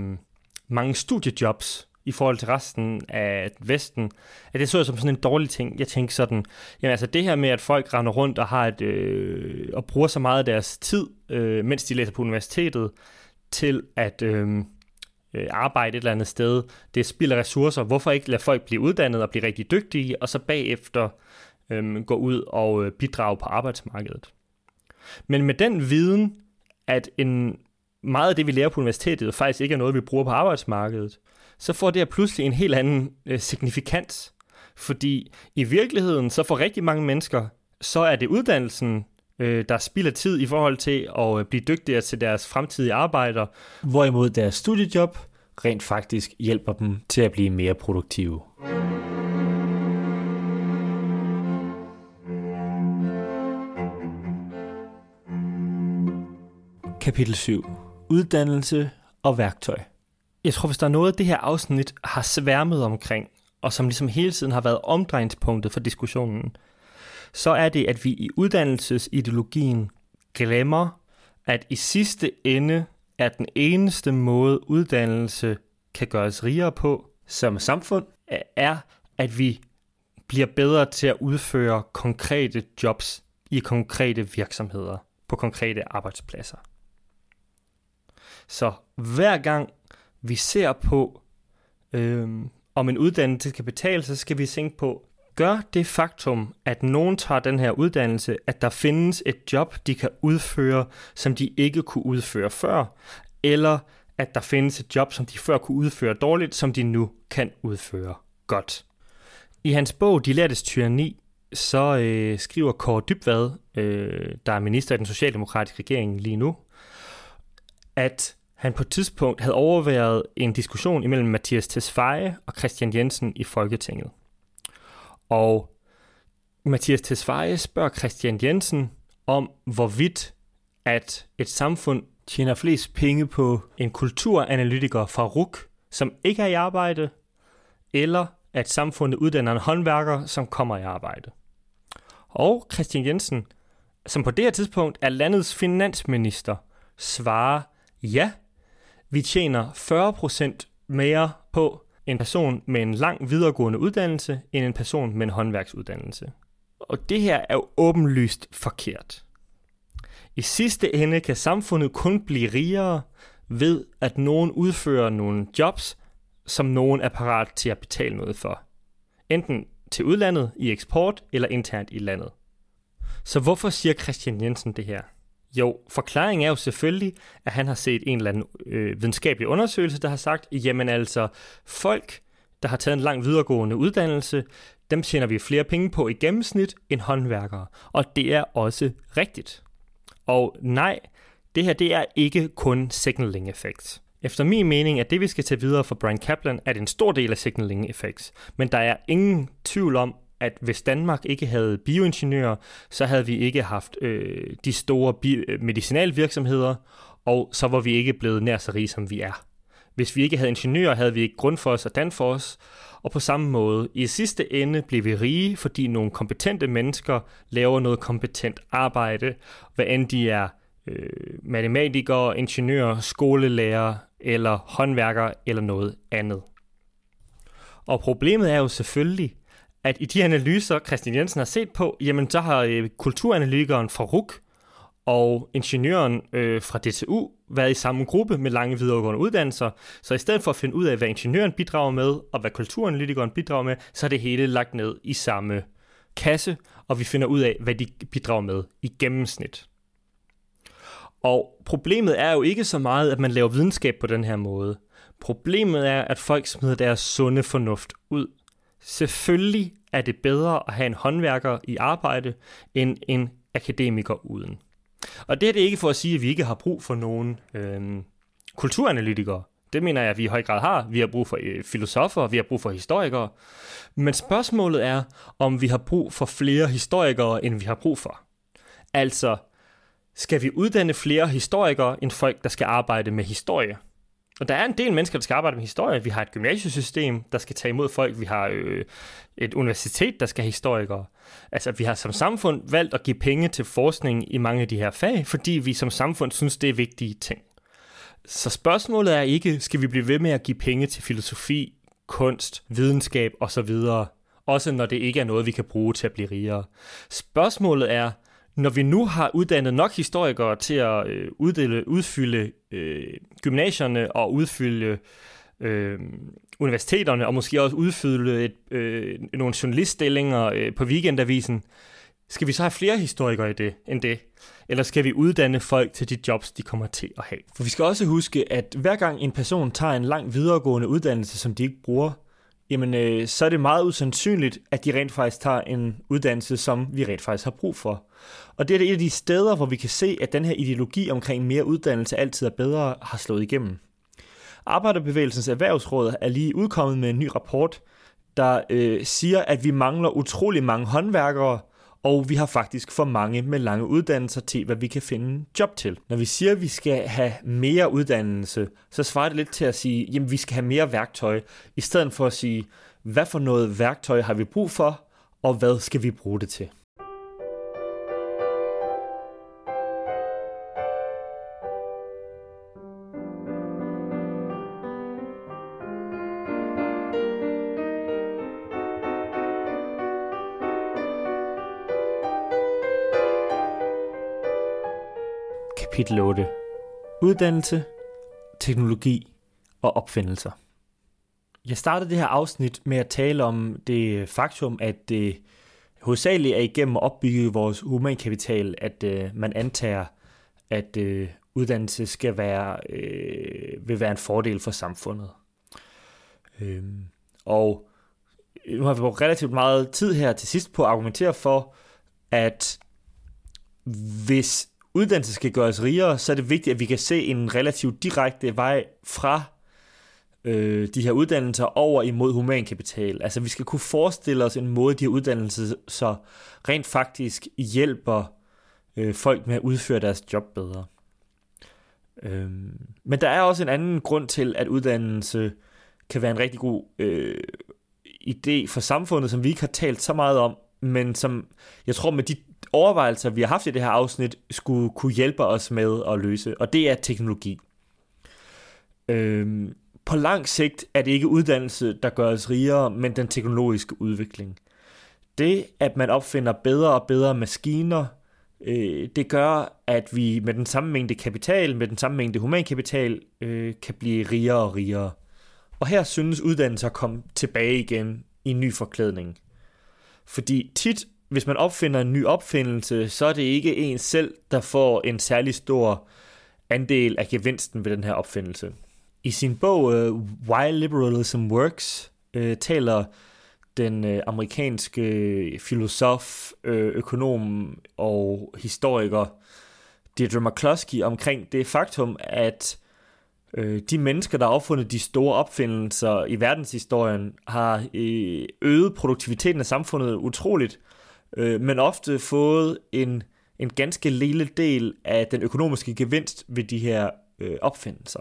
mange studiejobs i forhold til resten af Vesten, at det så jeg som sådan en dårlig ting. Jeg tænkte sådan, jamen altså det her med, at folk render rundt og, har et, øh, og bruger så meget af deres tid, øh, mens de læser på universitetet, til at øh, arbejde et eller andet sted, det spilder ressourcer. Hvorfor ikke lade folk blive uddannet og blive rigtig dygtige, og så bagefter gå ud og bidrage på arbejdsmarkedet. Men med den viden, at en, meget af det, vi lærer på universitetet, faktisk ikke er noget, vi bruger på arbejdsmarkedet, så får det her pludselig en helt anden øh, signifikans. Fordi i virkeligheden, så for rigtig mange mennesker, så er det uddannelsen, øh, der spilder tid i forhold til at blive dygtigere til deres fremtidige arbejder. Hvorimod deres studiejob rent faktisk hjælper dem til at blive mere produktive. Kapitel syv. Uddannelse og værktøj. Jeg tror, hvis der er noget, det her afsnit har sværmet omkring, og som ligesom hele tiden har været omdrejningspunktet for diskussionen, så er det, at vi i uddannelsesideologien glemmer, at i sidste ende er den eneste måde, uddannelse kan gøre os rigere på, som samfund, er, at vi bliver bedre til at udføre konkrete jobs i konkrete virksomheder på konkrete arbejdspladser. Så hver gang vi ser på, øh, om en uddannelse skal betale, så skal vi tænke på, gør det faktum, at nogen tager den her uddannelse, at der findes et job, de kan udføre, som de ikke kunne udføre før, eller at der findes et job, som de før kunne udføre dårligt, som de nu kan udføre godt. I hans bog De Lærdes Tyranni, så øh, skriver Kåre Dybvad, øh, der er minister i den socialdemokratiske regering lige nu, at han på et tidspunkt havde overværet en diskussion imellem Mathias Tesfaye og Christian Jensen i Folketinget. Og Mathias Tesfaye spørger Christian Jensen om, hvorvidt at et samfund tjener flest penge på en kulturanalytiker fra R U C, som ikke er i arbejde, eller at samfundet uddanner en håndværker, som kommer i arbejde. Og Christian Jensen, som på det her tidspunkt er landets finansminister, svarer, ja, vi tjener fyrre procent mere på en person med en lang videregående uddannelse, end en person med en håndværksuddannelse. Og det her er jo åbenlyst forkert. I sidste ende kan samfundet kun blive rigere ved, at nogen udfører nogle jobs, som nogen er parat til at betale noget for. Enten til udlandet, i eksport eller internt i landet. Så hvorfor siger Christian Jensen det her? Jo, forklaringen er jo selvfølgelig, at han har set en eller anden øh, videnskabelig undersøgelse, der har sagt, jamen altså, folk, der har taget en lang videregående uddannelse, dem tjener vi flere penge på i gennemsnit end håndværkere. Og det er også rigtigt. Og nej, det her det er ikke kun signaling-effekt. Efter min mening er det, vi skal tage videre fra Bryan Caplan, at en stor del af signaling-effekts. Men der er ingen tvivl om, at hvis Danmark ikke havde bioingeniører, så havde vi ikke haft øh, de store bi- medicinalvirksomheder, og så var vi ikke blevet nær så rige, som vi er. Hvis vi ikke havde ingeniører, havde vi ikke Grundfos og Danfoss, og på samme måde, i sidste ende blev vi rige, fordi nogle kompetente mennesker laver noget kompetent arbejde, hvad end de er øh, matematikere, ingeniører, skolelærer eller håndværkere eller noget andet. Og problemet er jo selvfølgelig, at i de analyser, Christian Jensen har set på, jamen så har øh, kulturanalytikeren fra R U C og ingeniøren øh, fra D T U været i samme gruppe med lange videregående uddannelser, så i stedet for at finde ud af, hvad ingeniøren bidrager med, og hvad kulturanalytikeren bidrager med, så er det hele lagt ned i samme kasse, og vi finder ud af, hvad de bidrager med i gennemsnit. Og problemet er jo ikke så meget, at man laver videnskab på den her måde. Problemet er, at folk smider deres sunde fornuft ud. Selvfølgelig er det bedre at have en håndværker i arbejde, end en akademiker uden. Og det her det er ikke for at sige, at vi ikke har brug for nogen øh, kulturanalytikere. Det mener jeg, at vi i høj grad har. Vi har brug for øh, filosofer, vi har brug for historikere. Men spørgsmålet er, om vi har brug for flere historikere, end vi har brug for. Altså, skal vi uddanne flere historikere, end folk, der skal arbejde med historie? Og der er en del mennesker, der skal arbejde med historie. Vi har et gymnasiesystem, der skal tage imod folk. Vi har øh, et universitet, der skal have historikere. Altså, vi har som samfund valgt at give penge til forskning i mange af de her fag, fordi vi som samfund synes, det er vigtige ting. Så spørgsmålet er ikke, skal vi blive ved med at give penge til filosofi, kunst, videnskab osv., også når det ikke er noget, vi kan bruge til at blive rigere. Spørgsmålet er, når vi nu har uddannet nok historikere til at øh, uddele, udfylde øh, gymnasierne og udfylde øh, universiteterne, og måske også udfylde et, øh, nogle journaliststillinger øh, på Weekendavisen, skal vi så have flere historikere i det, end det? Eller skal vi uddanne folk til de jobs, de kommer til at have? For vi skal også huske, at hver gang en person tager en lang videregående uddannelse, som de ikke bruger, jamen øh, så er det meget usandsynligt, at de rent faktisk tager en uddannelse, som vi rent faktisk har brug for. Og det er et af de steder, hvor vi kan se, at den her ideologi omkring mere uddannelse altid er bedre, har slået igennem. Arbejderbevægelsens Erhvervsråd er lige udkommet med en ny rapport, der øh, siger, at vi mangler utrolig mange håndværkere, og vi har faktisk for mange med lange uddannelser til, hvad vi kan finde job til. Når vi siger, at vi skal have mere uddannelse, så svarer det lidt til at sige, jamen vi skal have mere værktøj, i stedet for at sige, hvad for noget værktøj har vi brug for, og hvad skal vi bruge det til? Kapitel otte. Uddannelse, teknologi og opfindelser. Jeg startede det her afsnit med at tale om det faktum, at det hovedsageligt er igennem at opbygge vores humankapital, at man antager, at uddannelse skal være, øh, vil være en fordel for samfundet. Øhm. Og nu har vi brugt relativt meget tid her til sidst på at argumentere for, at hvis uddannelse skal gøres rigere, så er det vigtigt, at vi kan se en relativt direkte vej fra øh, de her uddannelser over imod humankapital. Altså vi skal kunne forestille os en måde, de her uddannelser så rent faktisk hjælper øh, folk med at udføre deres job bedre. Øh, men der er også en anden grund til, at uddannelse kan være en rigtig god øh, idé for samfundet, som vi ikke har talt så meget om, men som jeg tror med de overvejelser, vi har haft i det her afsnit, skulle kunne hjælpe os med at løse, og det er teknologi. Øhm, på lang sigt er det ikke uddannelse, der gør os rigere, men den teknologiske udvikling. Det, at man opfinder bedre og bedre maskiner, øh, det gør, at vi med den samme mængde kapital, med den samme mængde humankapital, øh, kan blive rigere og rigere. Og her synes uddannelser at komme tilbage igen i en ny forklædning. Fordi tit, hvis man opfinder en ny opfindelse, så er det ikke en selv, der får en særlig stor andel af gevinsten ved den her opfindelse. I sin bog uh, Why Liberalism Works uh, taler den uh, amerikanske filosof, uh, økonom og historiker Deirdre McCloskey omkring det faktum, at de mennesker, der har opfundet de store opfindelser i verdenshistorien, har øget produktiviteten af samfundet utroligt, men ofte fået en, en ganske lille del af den økonomiske gevinst ved de her opfindelser.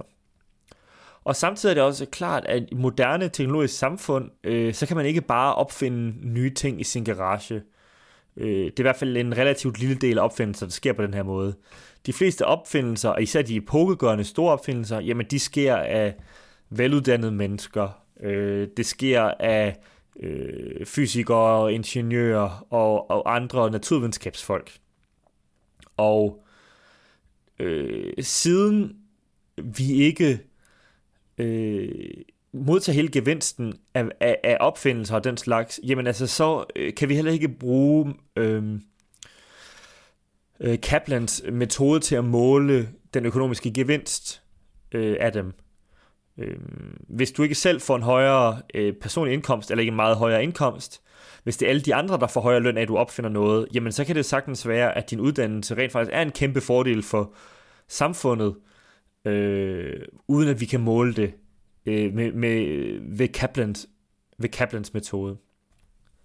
Og samtidig er det også klart, at i moderne teknologisk samfund, så kan man ikke bare opfinde nye ting i sin garage. Det er i hvert fald en relativt lille del af opfindelser, der sker på den her måde. De fleste opfindelser, og især de epokegørende store opfindelser, jamen de sker af veluddannede mennesker. Øh, det sker af øh, fysikere, ingeniører og, og andre naturvidenskabsfolk. Og øh, siden vi ikke øh, modtager hele gevinsten af, af, af opfindelser og den slags, jamen altså så øh, kan vi heller ikke bruge... Øh, Caplans metode til at måle den økonomiske gevinst øh, af dem. Øh, hvis du ikke selv får en højere øh, personlig indkomst, eller ikke en meget højere indkomst, hvis det er alle de andre, der får højere løn af, at du opfinder noget, jamen så kan det sagtens være, at din uddannelse rent faktisk er en kæmpe fordel for samfundet, øh, uden at vi kan måle det øh, med, med, ved, Caplans, ved Caplans metode.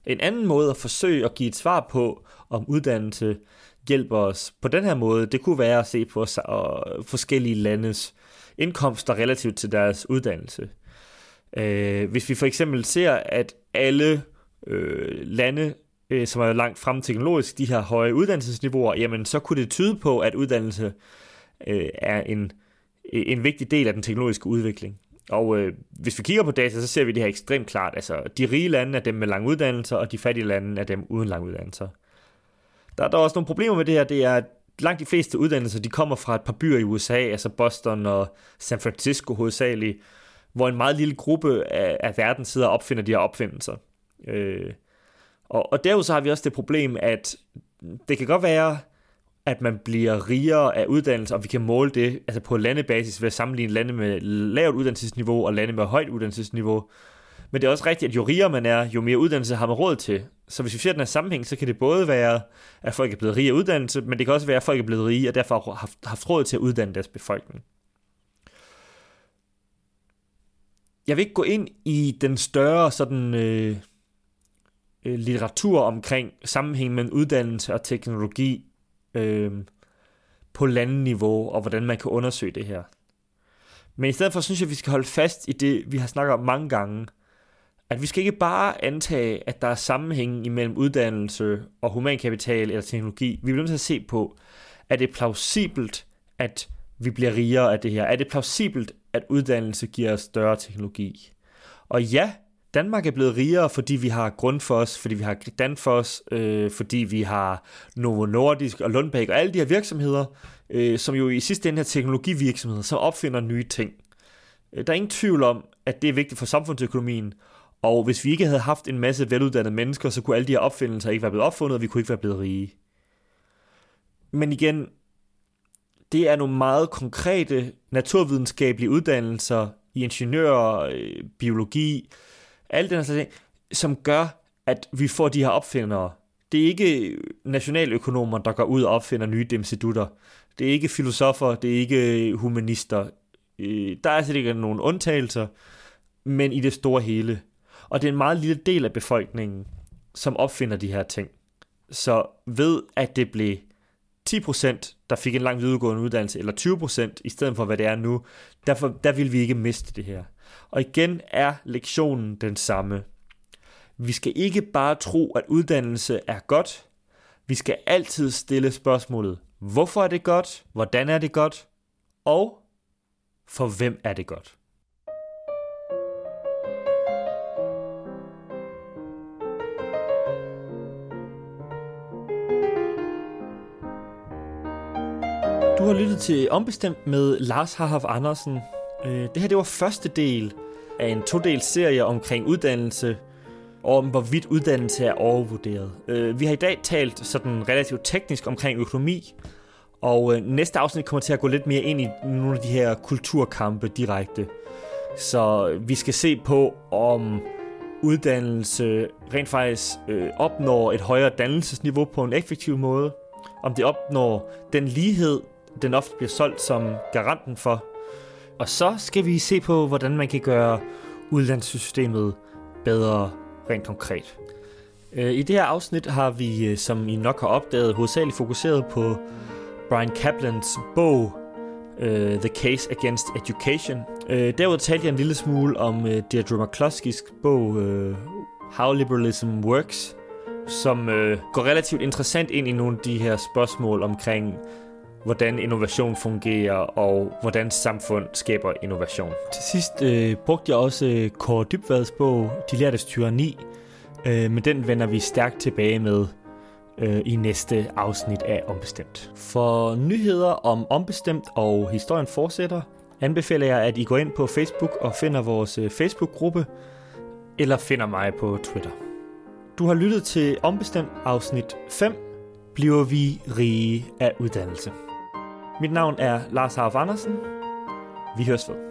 En anden måde at forsøge at give et svar på, om uddannelse hjælper os på den her måde, det kunne være at se på forskellige landes indkomster relativt til deres uddannelse. Hvis vi for eksempel ser, at alle lande, som er langt frem teknologisk, de har høje uddannelsesniveauer, jamen så kunne det tyde på, at uddannelse er en, en vigtig del af den teknologiske udvikling. Og øh, hvis vi kigger på data, så ser vi det her ekstremt klart. Altså, de rige lande er dem med lange uddannelser, og de fattige lande er dem uden lange uddannelser. Der er der også nogle problemer med det her. Det er, at langt de fleste uddannelser, de kommer fra et par byer i U S A, altså Boston og San Francisco hovedsageligt, hvor en meget lille gruppe af, af verden sidder og opfinder de her opfindelser. Øh, og, og derudover så har vi også det problem, at det kan godt være, at man bliver rigere af uddannelse, og vi kan måle det altså på landebasis ved at sammenligne lande med lavt uddannelsesniveau og lande med højt uddannelsesniveau. Men det er også rigtigt, at jo rigere man er, jo mere uddannelse har man råd til. Så hvis vi ser den her sammenhæng, så kan det både være, at folk er blevet rige af uddannelse, men det kan også være, at folk er blevet rige og derfor har haft, haft råd til at uddanne deres befolkning. Jeg vil ikke gå ind i den større sådan... Øh, litteratur omkring sammenhæng mellem uddannelse og teknologi på landeniveau, og hvordan man kan undersøge det her. Men i stedet for, synes jeg, at vi skal holde fast i det, vi har snakket om mange gange, at vi skal ikke bare antage, at der er sammenhæng imellem uddannelse og humankapital eller teknologi. Vi bliver nødt til at se på, er det plausibelt, at vi bliver rigere af det her? Er det plausibelt, at uddannelse giver os større teknologi? Og ja, Danmark er blevet rigere, fordi vi har Grundfos, fordi vi har Danfoss, øh, fordi vi har Novo Nordisk og Lundbeck og alle de her virksomheder, øh, som jo i sidste ende er teknologivirksomheder, som opfinder nye ting. Der er ingen tvivl om, at det er vigtigt for samfundsøkonomien, og hvis vi ikke havde haft en masse veluddannede mennesker, så kunne alle de her opfindelser ikke være blevet opfundet, og vi kunne ikke være blevet rige. Men igen, det er nogle meget konkrete naturvidenskabelige uddannelser i ingeniører, biologi, alt det her ting, som gør, at vi får de her opfindere. Det er ikke nationaløkonomer, der går ud og opfinder nye demsedutter. Det er ikke filosofer, det er ikke humanister. Der er sikkert nogle undtagelser, men i det store hele. Og det er en meget lille del af befolkningen, som opfinder de her ting. Så ved, at det blev ti procent, der fik en lang videregående uddannelse, eller tyve procent i stedet for, hvad det er nu, derfor, der vil vi ikke miste det her. Og igen er lektionen den samme. Vi skal ikke bare tro, at uddannelse er godt. Vi skal altid stille spørgsmålet, hvorfor er det godt, hvordan er det godt, og for hvem er det godt? Du har lyttet til Ombestemt med Lars Harhoff Andersen. Det her det var første del af en todels serie omkring uddannelse, og om hvorvidt uddannelse er overvurderet. Vi har i dag talt sådan relativt teknisk omkring økonomi, og næste afsnit kommer til at gå lidt mere ind i nogle af de her kulturkampe direkte. Så vi skal se på, om uddannelse rent faktisk opnår et højere dannelsesniveau på en effektiv måde, om det opnår den lighed, den ofte bliver solgt som garanten for. Og så skal vi se på, hvordan man kan gøre uddannelsessystemet bedre rent konkret. I det her afsnit har vi, som I nok har opdaget, hovedsageligt fokuseret på Bryan Caplans bog The Case Against Education. Derudover talte jeg en lille smule om Deirdre McCloskeys bog How Liberalism Works, som øh, går relativt interessant ind i nogle af de her spørgsmål omkring, hvordan innovation fungerer, og hvordan samfund skaber innovation. Til sidst øh, brugte jeg også øh, Kåre Dybvads bog, De Lærdes Tyranni, øh, men den vender vi stærkt tilbage med øh, i næste afsnit af Ombestemt. For nyheder om Ombestemt og historien fortsætter, anbefaler jeg, at I går ind på Facebook og finder vores øh, Facebook-gruppe, eller finder mig på Twitter. Du har lyttet til Ombestemt afsnit fem. Bliver vi rige af uddannelse? Mit navn er Lars Harhoff Andersen. Vi høres ved.